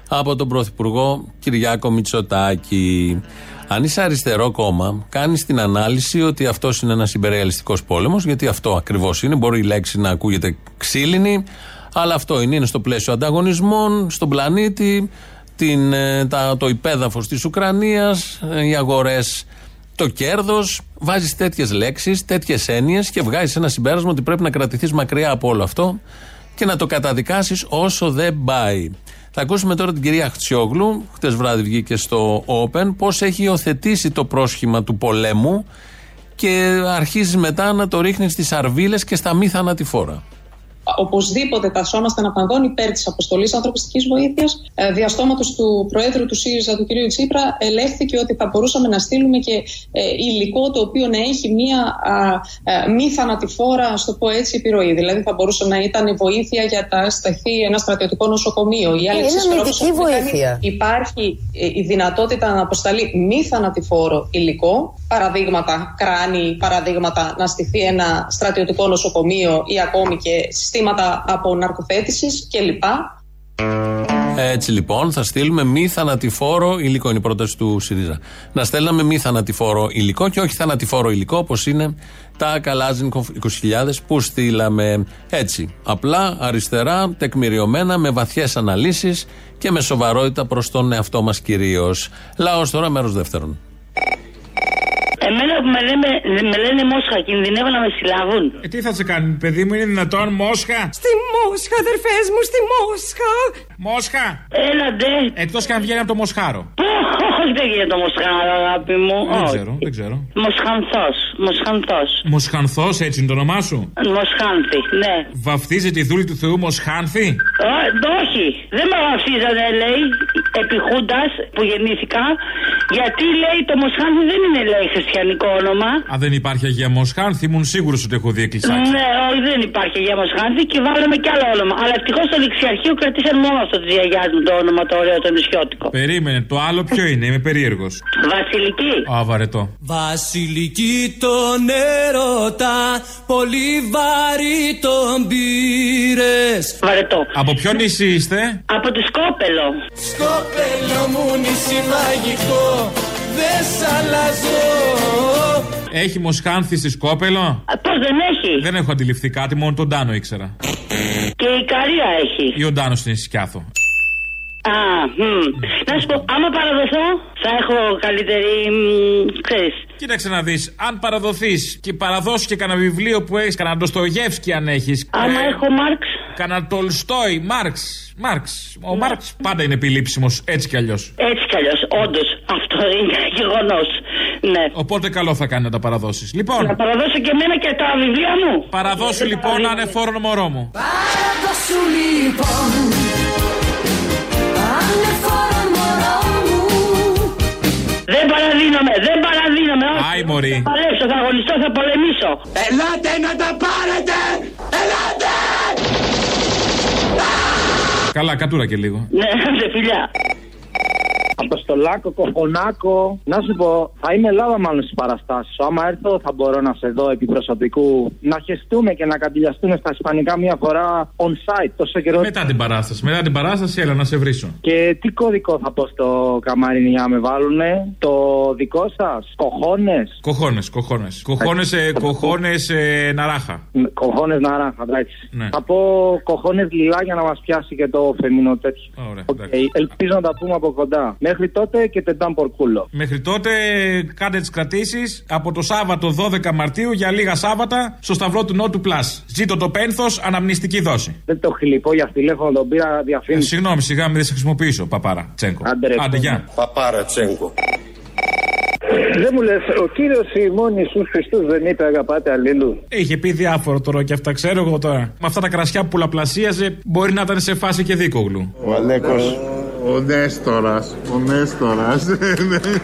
από τον Πρωθυπουργό Κυριάκο Μητσοτάκη. Αν είσαι αριστερό κόμμα, κάνεις την ανάλυση ότι αυτός είναι ένας υπερρεαλιστικός πόλεμος, γιατί αυτό ακριβώς είναι. Μπορεί η λέξη να ακούγεται ξύλινη. Αλλά αυτό είναι, είναι στο πλαίσιο ανταγωνισμών, στον πλανήτη, την, τα, το υπέδαφος της Ουκρανίας, οι αγορές, το κέρδος. Βάζεις τέτοιες λέξεις, τέτοιες έννοιες και βγάζεις ένα συμπέρασμα ότι πρέπει να κρατηθείς μακριά από όλο αυτό και να το καταδικάσεις όσο δεν πάει. Θα ακούσουμε τώρα την κυρία Χτσιόγλου, χτες βράδυ βγήκε στο Open, πώς έχει υιοθετήσει το πρόσχημα του πολέμου και αρχίζεις μετά να το ρίχνεις στις αρβίλες και στα μη θανατηφόρα. Οπωσδήποτε τασσόμαστε αναπαντών υπέρ της αποστολής ανθρωπιστικής βοήθειας. Διαστόματος του Προέδρου του ΣΥΡΙΖΑ, του κ. Τσίπρα, ελέγχθηκε ότι θα μπορούσαμε να στείλουμε και υλικό το οποίο να έχει μία μη θανατηφόρα, α το πω έτσι, επιρροή. Δηλαδή, θα μπορούσε να ήταν βοήθεια για να σταθεί ένα στρατιωτικό νοσοκομείο ή άλλη εξωτερική βοήθεια. Υπάρχει η δυνατότητα να αποσταλεί μη θανατηφόρο υλικό, παραδείγματα κράνη, παραδείγματα να στηθεί ένα στρατιωτικό νοσοκομείο ή ακόμη και συστήματα από ναρκοθέτησης κλπ. Έτσι λοιπόν θα στείλουμε μη θανατηφόρο υλικό, είναι η πρόταση του ΣΥΡΙΖΑ. Να στέλναμε μη θανατηφόρο υλικό και όχι θανατηφόρο υλικό όπως είναι τα Καλάζινκοφ είκοσι χιλιάδες που στείλαμε. Έτσι, απλά, αριστερά, τεκμηριωμένα, με βαθιές αναλύσεις και με σοβαρότητα προς τον εαυτό μας κυρίως. Λαός τώρα, μέρος δεύτερον. Εμένα που με λένε, με λένε Μόσχα, κινδυνεύω να με συλλάβουν. Ε, τι θα σε κάνουν, παιδί μου, είναι δυνατόν Μόσχα? Στη Μόσχα, αδερφές μου, στη Μόσχα. Μόσχα. Έλα ντε. Εκτός και αν βγαίνει από το Μοσχάρο. Όχι, δεν γίνεται το Μοσχάρο, αγάπη μου. Δεν ξέρω, δεν ξέρω. Μοσχανθός, Μοσχανθός. Μοσχανθός, έτσι είναι το όνομά σου? Μοσχάνθη, ναι. Βαφτίζεται η δούλη του Θεού Μοσχάνθη? Όχι, δεν με βαφτίζανε, λέει, επιχούντας που γεννήθηκα. Γιατί λέει το Μοσχάνθη δεν είναι, λέει, χριστιανικό όνομα. Α, δεν υπάρχει Αγία Μοσχάνθη, ήμουν σίγουρος ότι έχω δει εκκλησάκι. Ναι, όχι, δεν υπάρχει Αγία Μοσχάνθη και βάλαμε κι άλλο όνομα. Αλλά ευτυχώς στο ληξιαρχείο κρατήσαν μόνο αυτό τη γιαγιάς μου το όνομα, το ωραίο, το νησιώτικο. Περίμενε, το άλλο ποιο είναι, είμαι περίεργος. Βασιλική. Α, βαρετό. Βασιλική τον έρωτα, πολύ βαρύ τον πήρες. Βαρετό. Από ποιο νησί είστε? Από το Σκόπελο. Σκόπελο μου νησί μαγικό, δεν σ' αλλάζω. Έχει Μοσχάνθη στη Σκόπελο? Πώς δεν έχει? Δεν έχω αντιληφθεί κάτι, μόνο τον Τάνο ήξερα. Και η Ικαρία έχει. Ή ο Τάνος στην Σκιάθο. Α, μ. Να σου πω, άμα παραδοθώ, θα έχω καλύτερη, μ, ξέρεις. Κοίταξε να δεις, αν παραδοθείς και παραδώσεις και κανένα βιβλίο που έχεις, κανένα Ντοστογεύσκι αν έχεις. Άμα ε, έχω Μάρξ. Κανένα Τολστόι, Μάρξ, Μάρξ. Ο Μάρξ πάντα είναι επιλήψιμος, έτσι κι αλλιώς. Έτσι κι αλλιώς, όντως, αυτό είναι γεγονός. Ναι. Οπότε καλό θα κάνει να τα παραδώσεις. Λοιπόν, να παραδώσω και εμένα και τα βιβλία μου. Παραδώσου λοιπόν, ανεφόρον μωρό μου. Παραδώσου λοιπόν. Δεν παραδίνομαι, δεν παραδίνομαι. Άι μωρή. Θα παλέψω, θα αγωνιστώ, θα πολεμήσω. Ελάτε να τα πάρετε. Ελάτε. Καλά, κατούρα και λίγο. Ναι, άντε φιλιά. Αποστολάκο, Κοχονάκο. Να σου πω, θα είμαι Ελλάδα μάλλον στις παραστάσεις. Άμα έρθω, θα μπορώ να σε δω επί προσωπικού. Να χεστούμε και να κατηλιαστούμε στα ισπανικά μία φορά on site. Τόσο καιρό. Μετά την παράσταση, μετά την παράσταση, έλα να σε βρίσω. Και τι κωδικό θα πω στο καμάρι για να με βάλουνε? Το δικό σας, κοχώνες. Κοχώνες, κοχώνες. Κοχώνες, ε, κοχώνες ε, ναράχα. Κοχώνες ναράχα, εντάξει. Ναι. Θα πω κοχώνες λιλά για να μας πιάσει και το φεμινό τέτοιο. Ωραία, okay. Ελπίζω να τα πούμε από κοντά. Μέχρι τότε και τεντάν πορκούλο. Μέχρι τότε κάντε τις κρατήσεις από το Σάββατο δώδεκα Μαρτίου για λίγα Σάββατα στο Σταυρό του Νότου Πλάς. Ζήτω το πένθος, αναμνηστική δόση. Δεν το χλυπώ για τηλέφωνο, τον πήρα διαφήμιση. Ε, συγγνώμη, σιγά μην σε χρησιμοποιήσω, παπάρα Τσέγκο. Άντε, γεια. Παπάρα Τσέγκο. Δεν μου λες, ο κύριος Σιμών Ιησούς Χριστός δεν είπε αγαπάτε αλλήλου? Είχε πει διάφορο τώρα και αυτά, ξέρω εγώ τώρα. Με αυτά τα κρασιά που πολλαπλασίαζε, μπορεί να ήταν σε φάση και Δίκογλου. Ο Αλέκος. Ο Νέστορας, ο Νέστορας.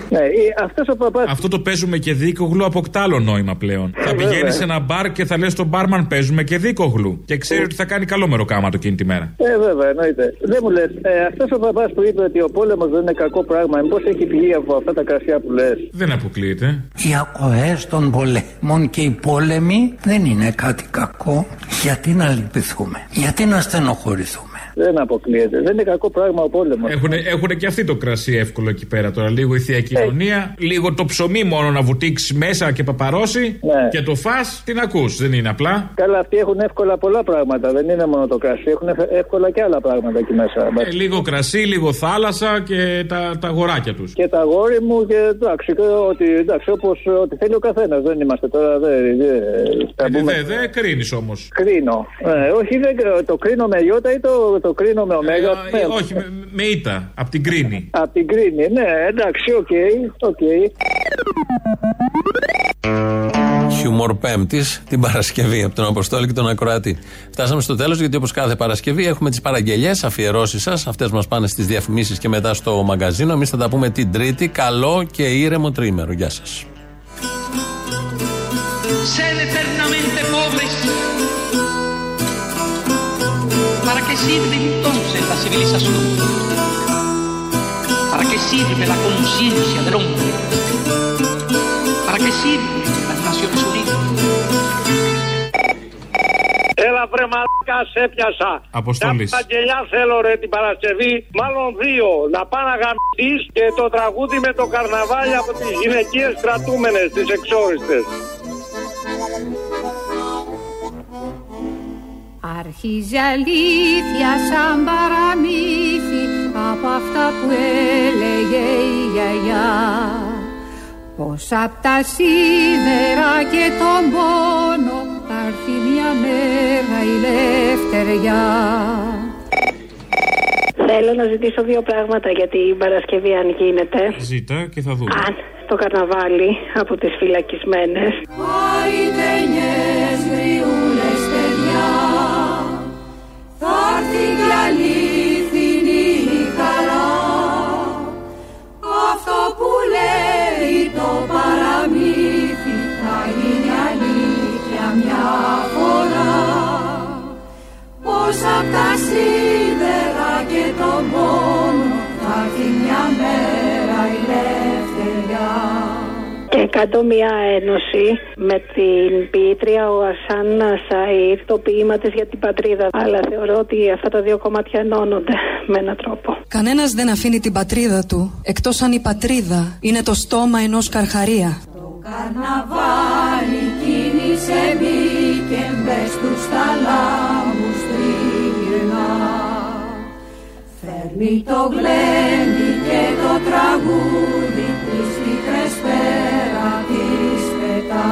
Ναι, αυτός ο παπάς. Αυτό το παίζουμε και Δίκογλου αποκτά άλλο νόημα πλέον. Θα πηγαίνεις σε ένα μπαρ και θα λες στον μπάρμαν παίζουμε και Δίκογλου. Και ξέρει ότι θα κάνει καλό μεροκάματο εκείνη τη μέρα. Ε, βέβαια, εννοείται. Δεν μου λες, αυτός ο παπάς που είπε ότι ο πόλεμος δεν είναι κακό πράγμα, μήπως έχει πηγεί από αυτά τα κρασιά που λες? Δεν αποκλείεται. Οι ακοές των πολέμων και οι πόλεμοι δεν είναι κάτι κακό. Γιατί να λυπηθούμε, γιατί να στενοχωρηθούμε? Δεν αποκλείεται. Δεν είναι κακό πράγμα ο πόλεμος. Έχουν και αυτοί το κρασί εύκολο εκεί πέρα τώρα. Λίγο η θεία κοινωνία, hey. Λίγο το ψωμί μόνο να βουτήξει μέσα και παπαρώσει. Yeah. Και το φας, την ακούς. Δεν είναι απλά. Καλά, αυτοί έχουν εύκολα πολλά πράγματα. Δεν είναι μόνο το κρασί. Έχουν εύκολα και άλλα πράγματα εκεί μέσα. Ε, λίγο κρασί, λίγο θάλασσα και τα, τα αγοράκια τους. Και τα αγόρι μου και εντάξει. εντάξει Όπως ό,τι θέλει ο καθένας. Δεν είμαστε τώρα. Δεν δε, δε, πούμε... δε, δε, κρίνεις όμως. Κρίνω. Ε, όχι, δεν, το κρίνω με ιώτα ή το. Το κρίνω με ωμέγα. Ε, ε, όχι, με, με ήττα. Απ' την κρίνη. Απ' την κρίνη, ναι, εντάξει, οκ. Okay, okay. Χιουμορ Πέμπτης την Παρασκευή από τον Αποστόλη και τον Ακροάτη. Φτάσαμε στο τέλος, γιατί όπως κάθε Παρασκευή έχουμε τις παραγγελιές, αφιερώσεις σας. Αυτές μας πάνε στις διαφημίσεις και μετά στο μαγκαζίνο. Εμείς θα τα πούμε την Τρίτη. Καλό και ήρεμο τρίμερο. Γεια σας. ¿Para qué sirve entonces la civilización? ¿Para qué sirve la conciencia del hombre? ¿Para qué sirven las Naciones Unidas? Έλα βρε μαλάκα, σε πιάσα. Αποστολής. Τα αγγελιά θέλω ρε την Παρασκευή, μάλλον δύο. Να πάνε αγαμιστής και το τραγούδι με το καρναβάλι από τις γυναικείες κρατούμενες, τις εξόριστες. Αρχίζει αλήθεια σαν παραμύθι από αυτά που έλεγε η γιαγιά. Πως απ' τα σίδερα και τον πόνο θα έρθει μια μέρα η λευτεριά. Θέλω να ζητήσω δύο πράγματα για την Παρασκευή, αν γίνεται. Ζήτα και θα δούμε. Αν το καρναβάλι από τις φυλακισμένες. Παριτενιές γριούλες παιδιά, θα έρθει κι αλήθινη χαρά. Αυτό που λέει το παραμύθι θα γίνει αλήθεια μια φορά. Πως απ' τα σίδερα και τον πόνο θα έρθει μια μέρα η ελευθεριά. Και κάτω μια ένωση με την ποιήτρια ο Ασάν Σαΐρ, το ποίημα της για την πατρίδα. Αλλά θεωρώ ότι αυτά τα δύο κομμάτια ενώνονται με έναν τρόπο. Κανένας δεν αφήνει την πατρίδα του, εκτός αν η πατρίδα είναι το στόμα ενός καρχαρία. Το καρναβάλι κίνησε μπήκε μπες τους θαλάμους τριγυρνά. Φέρνει το γλέντι και το τραγούδι της πίκρες πέρα της πετά.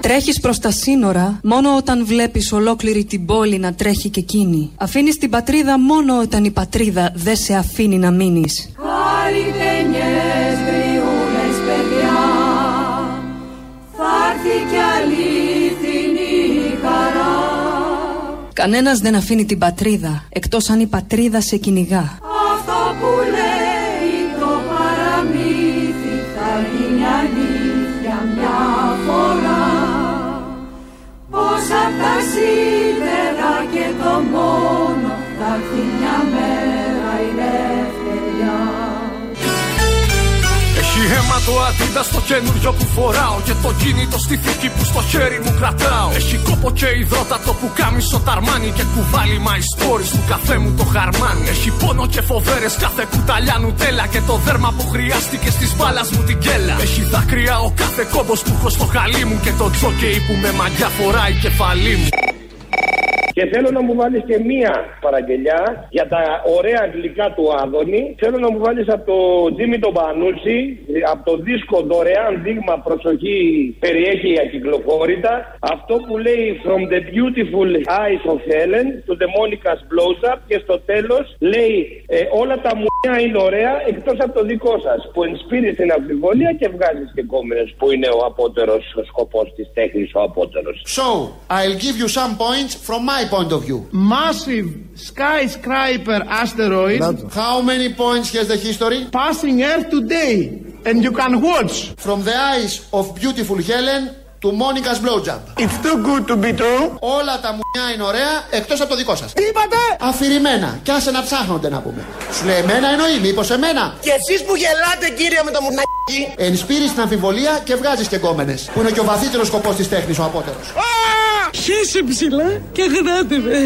Τρέχεις προς τα σύνορα μόνο όταν βλέπεις ολόκληρη την πόλη να τρέχει και εκείνη. Αφήνεις την πατρίδα μόνο όταν η πατρίδα δεν σε αφήνει να μείνεις. Χαριτενιές γριούλες παιδιά, θα έρθει κι αλήθινη χαρά. Κανένας δεν αφήνει την πατρίδα, εκτός αν η πατρίδα σε κυνηγά. Αυτό που λέει το παραμύθι θα γίνει αλήθεια μια φορά. Πως απ' τα σίδερα και το μόνο θα έρθει μια μέρα η ελευθεριά. Έχει αίμα το αντίδα στο καινούριο που φοράω και το κινητό στη θήκη που στο χέρι μου κρατάω. Έχει κόπο και υδρότατο που κάμισο ταρμάνι και κουβάλι my stories του καφέ μου το χαρμάνι. Έχει πόνο και φοβέρες κάθε κουταλιά νουτέλα και το δέρμα που χρειάστηκε στις μπάλας μου την κέλα. Έχει δάκρυα ο κάθε κόμπος που έχω στο χαλί μου και το τζόκεϊ που με μαγιά φοράει η κεφαλή μου. Και θέλω να μου βάλεις και μία παραγγελιά για τα ωραία αγγλικά του Άδωνη. Θέλω να μου βάλεις από το Τζίμι τον Πανούση, από το δίσκο δωρεάν δείγμα προσοχή περιέχει ακυκλοφόρητα. Αυτό που λέει From the beautiful eyes of Helen to the Monica's blows up και στο τέλος λέει ε, όλα τα μουνιά είναι ωραία εκτός από το δικό σας που ενσπείρει την αμφιβολία και βγάζεις και κόμενες που είναι ο απότερος ο σκοπός της τέχνης ο απότερος. So, I'll give you some points from my point of view. Massive skyscraper asteroid. How many points has the history? Passing Earth today, and you can watch. From the eyes of beautiful Helen to Monica's blowjob. It's too good to be true. Όλα τα μουνιά είναι ωραία, εκτός από το δικό σας. Τι είπατε? Αφηρημένα. Κι άσε να ψάχνονται να πούμε. Σου λέει εμένα εννοεί, μήπως εμένα. Και εσείς που γελάτε κύριε με το μουνάκι. Ενσπείρεις την αμφιβολία και βγάζεις και κόμενες. Που είναι και ο βαθύτερος σκοπός της τέχνης ο απότερος. Χέσε ψηλά και γράτε με.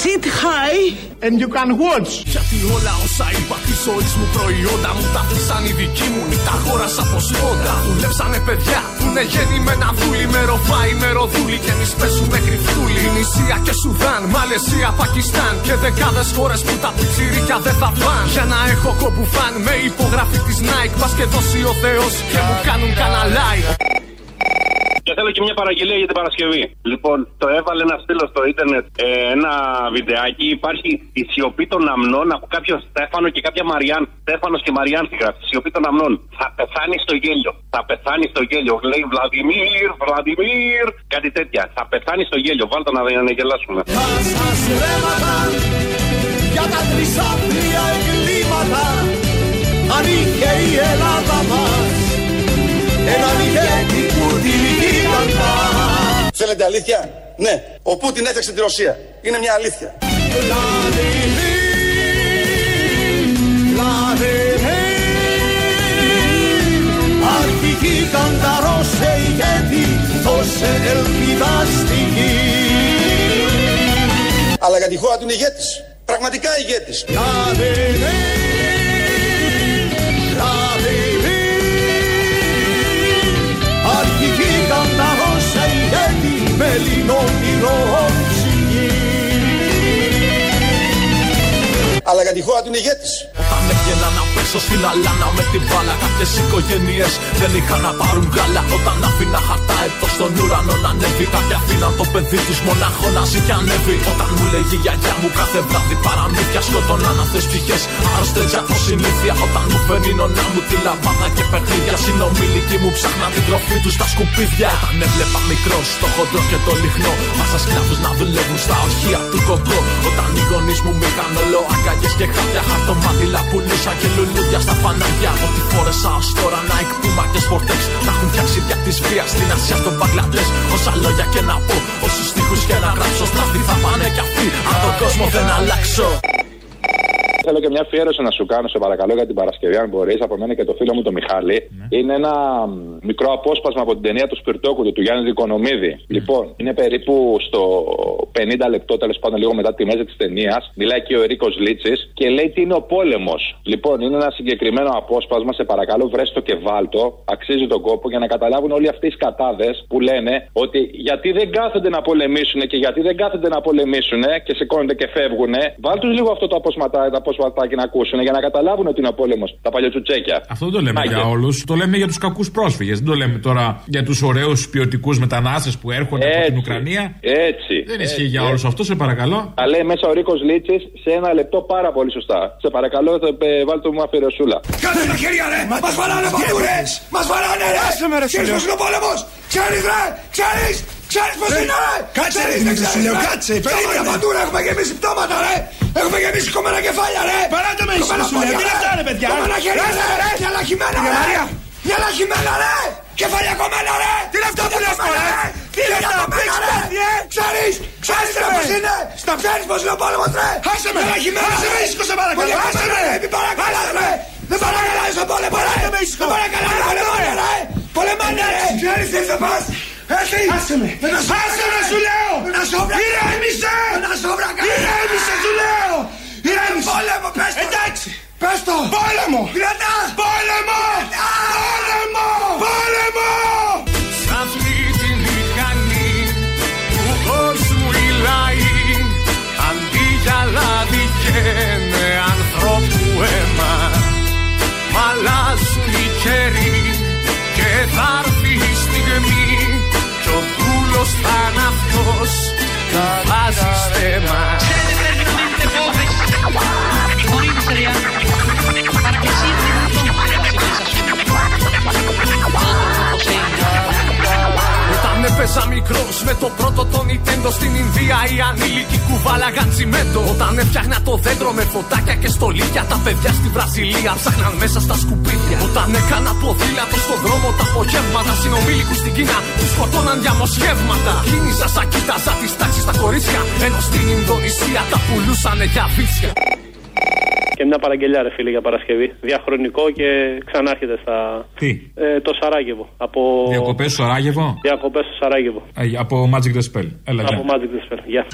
Sit high and you can watch. Γιατί όλα όσα είπα τη ζωή μου προϊόντα μου τα αφήσαν οι δικοί μου. Τα χώρασα από σπόντα. Δουλέψανε παιδιά που είναι γεννημένα δούλοι. Με ροφάι, με ροδούλοι και εμείς πέσουμε κρυφτούλοι. Νησία και Σουδάν, Μαλαισία, Πακιστάν και δεκάδες χώρες που τα πιτσιρίκια δεν θα πάνε. Για να έχω κομπουφάν με υπογραφή της Nike. Πας και δώσει ο Θεός και μου κάνουν κανένα like. Και θέλω και μια παραγγελία για την Παρασκευή. Λοιπόν, το έβαλε ένα φίλο στο ίντερνετ ε, ένα βιντεάκι. Υπάρχει η σιωπή των αμνών από κάποιο Στέφανο και κάποια Μαριάν. Στέφανος και Μαριάν τη γράφει. Σιωπή των αμνών. Θα πεθάνει στο γέλιο. Θα πεθάνει στο γέλιο. Λέει Βλαδιμίρ, Βλαδιμίρ. Κάτι τέτοια. Θα πεθάνει στο γέλιο. Βάλτε να, να γελάσουμε. Θα σας ρεύματαν για τα τρισάπλια εγκλήματα. Αν είχε η Ελλάδα μας έναν ηγέτη που τυλίγαν μας. Θέλετε αλήθεια? Ναι, ο Πούτιν έφτιαξε τη Ρωσία. Είναι μια αλήθεια. Βλαδιμίρ, Βλαδιμίρ, αρχηγή κανταρός σε ηγέτη, δώσε ελπίδα στη γη. Αλλά για τη χώρα του είναι ηγέτης, πραγματικά ηγέτης. Βλαδιμίρ, Βλαδιμίρ, αρχηγήκαν τα όσα ηγέτη με λινόντιρον ψυχή. Αλλά για τη χώρα του είναι ηγέτης. Όταν έβγαινα να πες πίσω στην αλάνα με την μπάλα. Κάποιες οικογένειες δεν είχαν να πάρουν γάλα. Όταν άφηνα χαρτά έτω στον ουρανό να ανέβει, κάποια αφήναν το παιδί τους μονάχο να ζει και ανέβει. Όταν μου λέγει η γιαγιά μου κάθε βράδυ παραμύθια, σκοτώναν αυτές ψυχές άρρωστες για το συνήθεια. Όταν μου φέρνει η νονά μου τη λαμπάδα και παιχνίδια, συνομήλικοι μου ψάχναν την τροφή τους στα σκουπίδια. Αν έβλεπα μικρός το χοντρό και το λιχνό, μα σαν σκλάβους να δουλεύουν στα ορχεία του κοκκό. Όταν οι γονείς μου μήκαν όλο αγκαγιές και χάπια, χαρτομάτιλα πουλούσα και λουλούδια στα φανάρια. Ό,τι φόρεσα ως τώρα να εκπούμα και σπορτέξ, να έχουν φτιάξει πια της βίας στην Ασία στον Μπαγκλαντές. Όσα λόγια και να πω, όσους στίχους και να γράψω, στραφή θα πάνε κι αυτοί, αν τον κόσμο δεν αλλάξω. Θέλω και μια αφιέρωση να σου κάνω, σε παρακαλώ, για την Παρασκευή, αν μπορείς, από μένα και το φίλο μου το Μιχάλη. Ναι. Είναι ένα μικρό απόσπασμα από την ταινία του Σπιρτόκουτου του Γιάννη Δικονομίδη. Ναι. Λοιπόν, είναι περίπου στο πενήντα λεπτό, τέλος πάντων, λίγο μετά τη μέση της ταινίας. Μιλάει και ο Ερίκος Λίτσης και λέει τι είναι ο πόλεμος. Λοιπόν, είναι ένα συγκεκριμένο απόσπασμα, σε παρακαλώ, βρέστο και βάλτο. Αξίζει τον κόπο για να καταλάβουν όλοι αυτοί οι σκατάδες που λένε ότι γιατί δεν κάθονται να πολεμήσουν και γιατί δεν κάθονται να πολεμήσουν και σηκώνονται και φεύγουν. Βάλτε λίγο αυτό το απόσπασμα. Σπαθάκι να ακούσουν για να καταλάβουν ότι είναι ο πόλεμος. Τα παλιοτσουτσέκια. Αυτό δεν το λέμε Μάκε. Για όλους. Το λέμε για τους κακούς πρόσφυγες. Δεν το λέμε τώρα για τους ωραίους ποιοτικούς μετανάστες που έρχονται έτσι, από την Ουκρανία. Έτσι. Δεν ισχύει για όλους αυτό, σε παρακαλώ. Τα λέει μέσα ο Ρίκος Λίτσης σε ένα λεπτό πάρα πολύ σωστά. Σε παρακαλώ, βάλτε μου αφιερωσούλα. Κάτσε τα χέρια, ρε! Μα... Μας βαράνε παντούρε! Μας βαράνε, ρε! Ξέρεις πως είναι ο πόλεμος! Ξέρεις, ρε! Ξέρεις! Ξέρεις πως είναι, ρε! Κάτσε, ρε! Κάτσε! Πενήντα παντούρα έχουμε γεμίσει πτώματα, ρε! Έχουμε γεμίσει κομμένα κεφάλια, ρε! Παράτε με, ίσως σου, ρε! Τι λεφτά, ρε, παιδιά! Κομμένα χερίζα, ρε! Μια λαχημένα, ρε! Μια λαχημένα, ρε! Κεφάλια κομμένα, ρε! Τι λεφτά που λες, ρε! Τι λεφτά, ρε! Ξέρεις! Ξέρεις, ρε, πως είναι! Ξέρεις πως είναι ο πόλεμος, ρε! Άσε με! Άσε με, ίσως σε παρακαλώ! Άσε με, ρε! Δεν παρακαλάζεις τον πόλεμο, ρε! Δεν παρακαλάζεις τον πόλεμο, ρε! Πολεμάνε, ρε! Ξέρεις τι θα πας! Έτσι! Άσε με! Άσε με, σου λέω! Ηρέμισε! Ηρέμισε, σου λέω! Ηρέμισε! Πόλεμο, πες το! Εντάξει! Πες το! Πόλεμο! Γρατά! Πόλεμο! Πόλεμο! Πόλεμο! Σ' αυτή τη μηχανή του κόσμου η λαή, αντί για λάδι καίνε ανθρώπου αίμα. Μ' αλλάζουν οι καιροί και θα έρθει η στιγμή κι ο δούλος θα είναι αυτός να βάζει στέμα. Ξέρετε, πρέπει να μείνετε πόβες. Η χωρή της Ρεάν παρακλησίδη τον παρακλησίδη σας. Άντροπο σε έπαιζα μικρός με το πρώτο το Nintendo στην Ινδία. Οι ανήλικοι κουβάλαγαν τσιμέντο. Όταν έφτιαχνα το δέντρο με φωτάκια και στολίδια, τα παιδιά στη Βραζιλία ψάχναν μέσα στα σκουπίδια. Όταν έκανα ποδήλατο στον δρόμο τα απογεύματα, συνομήλικους στην Κίνα του σκοτώναν για μοσχεύματα. Κίνησα σαν κοίταζα τις τάξεις στα κορίτσια, ενώ στην Ινδονησία τα πουλούσανε για βίτσια. Και μια παραγγελιά, ρε φίλε, για Παρασκευή. Διαχρονικό και ξανάρχεται στα. Τι? Ε, το Σαράγεβο. Από... Διακοπές στο Σαράγεβο. Διακοπές στο Σαράγεβο. Ε, από Magic the Spell. Έλα, από Magic the Spell. Γεια.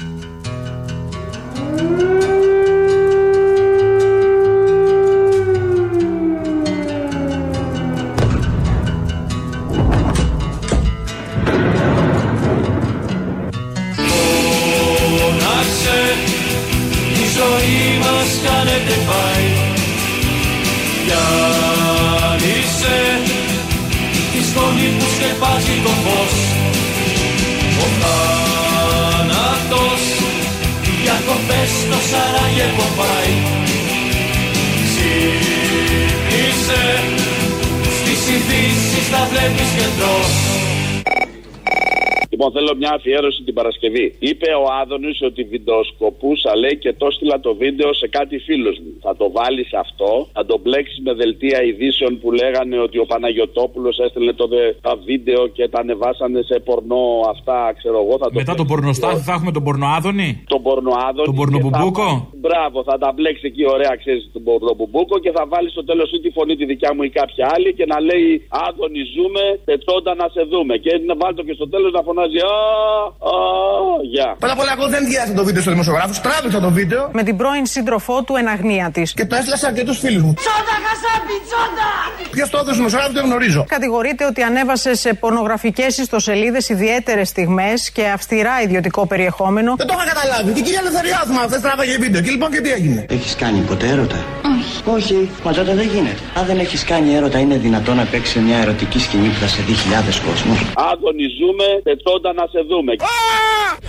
Λοιπόν, θέλω μια αφιέρωση την Παρασκευή. Είπε ο Άδωνης ότι βιντεοσκοπούσα, λέει, και το στείλα το βίντεο σε κάτι φίλους μου. Θα το βάλεις αυτό, θα το μπλέξεις με δελτία ειδήσεων που λέγανε ότι ο Παναγιωτόπουλος έστειλε τότε τα βίντεο και τα ανεβάσανε σε πορνό. Αυτά, ξέρω εγώ. Θα το μετά τον πορνοστάθη θα έχουμε τον πορνοάδωνη. Τον πορνοάδωνη. Τον πορνοπουμπούκο. Θα... Μπράβο, θα τα μπλέξει εκεί, ωραία, ξέρεις, τον πορνοπουμπούκο και θα βάλει στο τέλος ή τη φωνή τη δικιά μου ή κάποια άλλη και να λέει Άδωνη, ζούμε, τετώντα να σε δούμε. Και να βάλει το και στο τέλος να φωνάζει. Oh, oh. γεια. Πρώτα απ' όλα, εγώ δεν διέθεσα το βίντεο στους δημοσιογράφους, τράβηξα το βίντεο. Με την πρώην σύντροφό του εν αγνία της. Και το έστειλα σε αρκετούς φίλους μου. Τσόντα, Χασάμπι, τσόντα! Ποιος το έδωσε στους δημοσιογράφους, δεν γνωρίζω. Κατηγορείται ότι ανέβασε σε πορνογραφικές ιστοσελίδες ιδιαίτερες στιγμές και αυστηρά ιδιωτικό περιεχόμενο. Δεν το είχα καταλάβει. Την κυρία Λευθεριάδου μου αυτές τράβαγε βίντεο. Και λοιπόν και τι έγινε. Έχεις κάνει ποτέ έρωτα? Όχι. Όχι, μα τότε δεν γίνεται. Αν δεν έχεις κάνει έρωτα, είναι δυνατόν να παίξει μια ερωτική σκηνή που θα σε δει χιλιάδες κόσμους? Αγωνιζούμε, τετώντα να σε δούμε.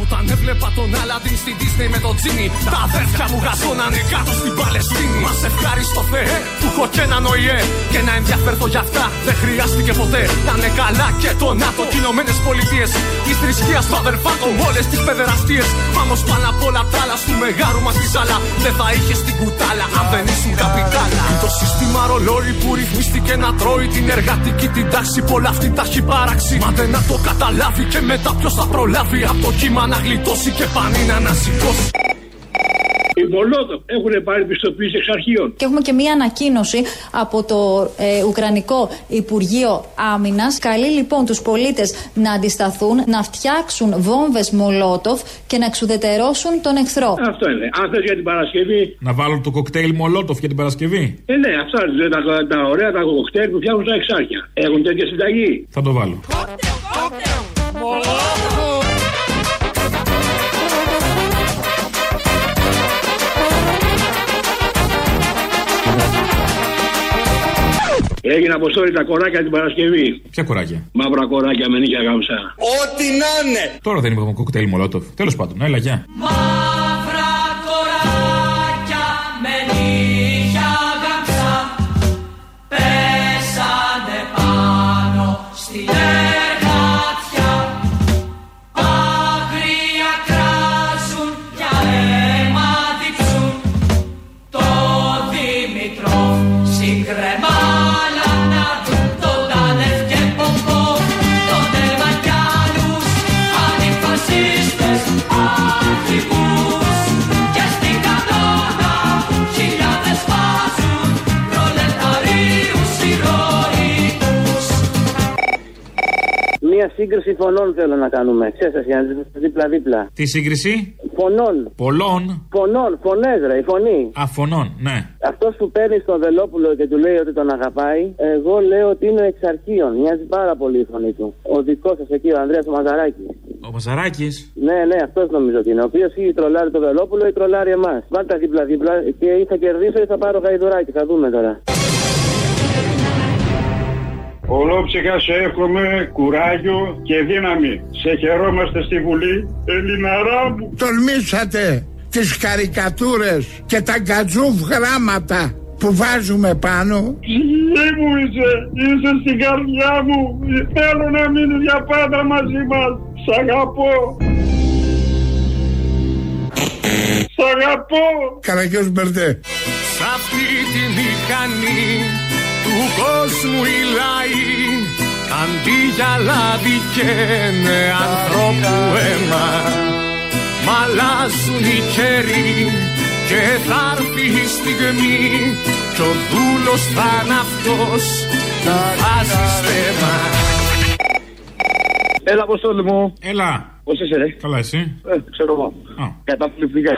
Όταν έβλεπα τον Αλαντίν στην Disney με τον Τζίνι, τα αδέρφια μου γαζώνανε κάτω στην Παλαιστίνη. Μας ευχαριστώ Θεέ, που έχω και έναν ΟΗΕ. Και να ενδιαφέρθω για αυτά δεν χρειάστηκε ποτέ. Να είναι καλά και το ΝΑΤΟ, Ηνωμένες Πολιτείες. Τη θρησκεία του αδερφάτων, όλες τις παιδεραστίες. Πάμε πάνω απ' όλα τα άλλα, στου μεγάρου μας τη ζάλα. Δεν θα είχες την κουτάλα, αν δεν ήσουν καπιτάλα. Το σύστημα ρολόι που ρυθμίστηκε να τρώει την εργατική την τάξη. Πολλά αυτή τα έχει παράξει. Μα δεν να το καταλάβει και μετά ποιος θα προλάβει. Απ' το κύμα να γλιτώσει και πανί να ανασηκώσει. Οι Μολότοφ έχουν πάρει πιστοποίηση εξ αρχείων. Και έχουμε και μία ανακοίνωση από το ε, Ουκρανικό Υπουργείο Άμυνας. Καλεί λοιπόν τους πολίτες να αντισταθούν, να φτιάξουν βόμβες Μολότοφ και να εξουδετερώσουν τον εχθρό. Αυτό είναι. Αν θες για την Παρασκευή. Να βάλουν το κοκτέιλ Μολότοφ για την Παρασκευή. Ε, ναι, αυτά είναι τα, τα, τα ωραία τα κοκτέιλ που φτιάχνουν στα εξάρχεια. Έχουν τέτοια συνταγή. Θα το βάλω. Έγινε αποστόλη τα κοράκια την Παρασκευή. Ποια κοράκια? Μαύρα κοράκια με νύχια γάμψα. Ό,τι να είναι! Τώρα δεν είπαμε κοκτέιλ Μολότοφ. Τέλος πάντων, έλα γεια. Μαύρα κοράκια με νύχια γάμψα. Πέσανε πάνω στη εργατιά. Άγρια κράζουν για αίμα διψούν. Το Δημητρόφ συγκρεμά. Μια σύγκριση φωνών θέλω να κάνουμε. Ξέρετε, για να δίπλα-δίπλα. Τι σύγκριση? Φωνών. Πολλών. Φωνών, φωνές, ρε, η φωνή. Α, φωνών, ναι. Αυτός που παίρνει στον Βελόπουλο και του λέει ότι τον αγαπάει, εγώ λέω ότι είναι εξ αρχείων. Μοιάζει πάρα πολύ η φωνή του. Ο δικός σας εκεί, ο Ανδρέας Μαζαράκης. Ο Μαζαράκης? Ναι, ναι, αυτός νομίζω ότι είναι. Ο οποίος ή τρολάρει τον Βελόπουλο ή τρολάρει εμάς. Βάλτε τα δίπλα-δίπλα και ή θα κερδίσω ή θα πάρω γαϊδουράκι. Θα δούμε τώρα. Ολόψυχα σε εύχομαι κουράγιο και δύναμη. Σε χαιρόμαστε στη Βουλή, Ελληναρά μου. Τολμήσατε τις καρικατούρες και τα γκατζούβ γράμματα που βάζουμε πάνω. Ψυχή μου είσαι, είσαι στην καρδιά μου. Θέλω να μείνεις για πάντα μαζί μας. Σ' αγαπώ. Σ' αγαπώ. Καραγκιός Μπερδέ. Σ' αυτή τη μηχανή του κόσμου οι λαοί, αντί για λάδι καίνε ανθρώπου αίμα. Μ' αλλάζουν οι καιροί και θα έρθει η στιγμή κι ο δούλος θα είναι αυτός που βάζει στέμα. Έλα, Αποστόλη μου. Έλα. Πώς είσαι, ρε? Καλά, εσύ? Ε, ξέρω εγώ. Καταπληκτικά.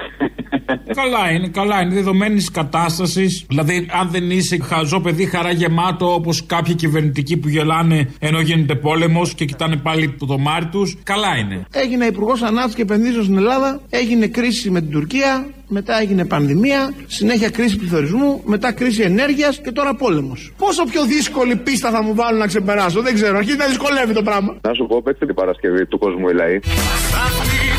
Καλά είναι, καλά είναι. Δεδομένης κατάστασης. Δηλαδή, αν δεν είσαι χαζό παιδί, χαρά γεμάτο, όπως κάποιοι κυβερνητικοί που γελάνε ενώ γίνεται πόλεμος και κοιτάνε πάλι το δωμάρι τους, καλά είναι. Έγινε υπουργός Ανάπτυξης και Επενδύσεων στην Ελλάδα, έγινε κρίση με την Τουρκία, μετά έγινε πανδημία, συνέχεια κρίση πληθωρισμού, μετά κρίση ενέργειας και τώρα πόλεμος. Πόσο πιο δύσκολη πίστα θα μου βάλουν να ξεπεράσω, δεν ξέρω. Αρχίζει να δυσκολεύει το πράγμα. Να σου πω, παίξτε την Παρασκευή του κόσμου οι λαοί.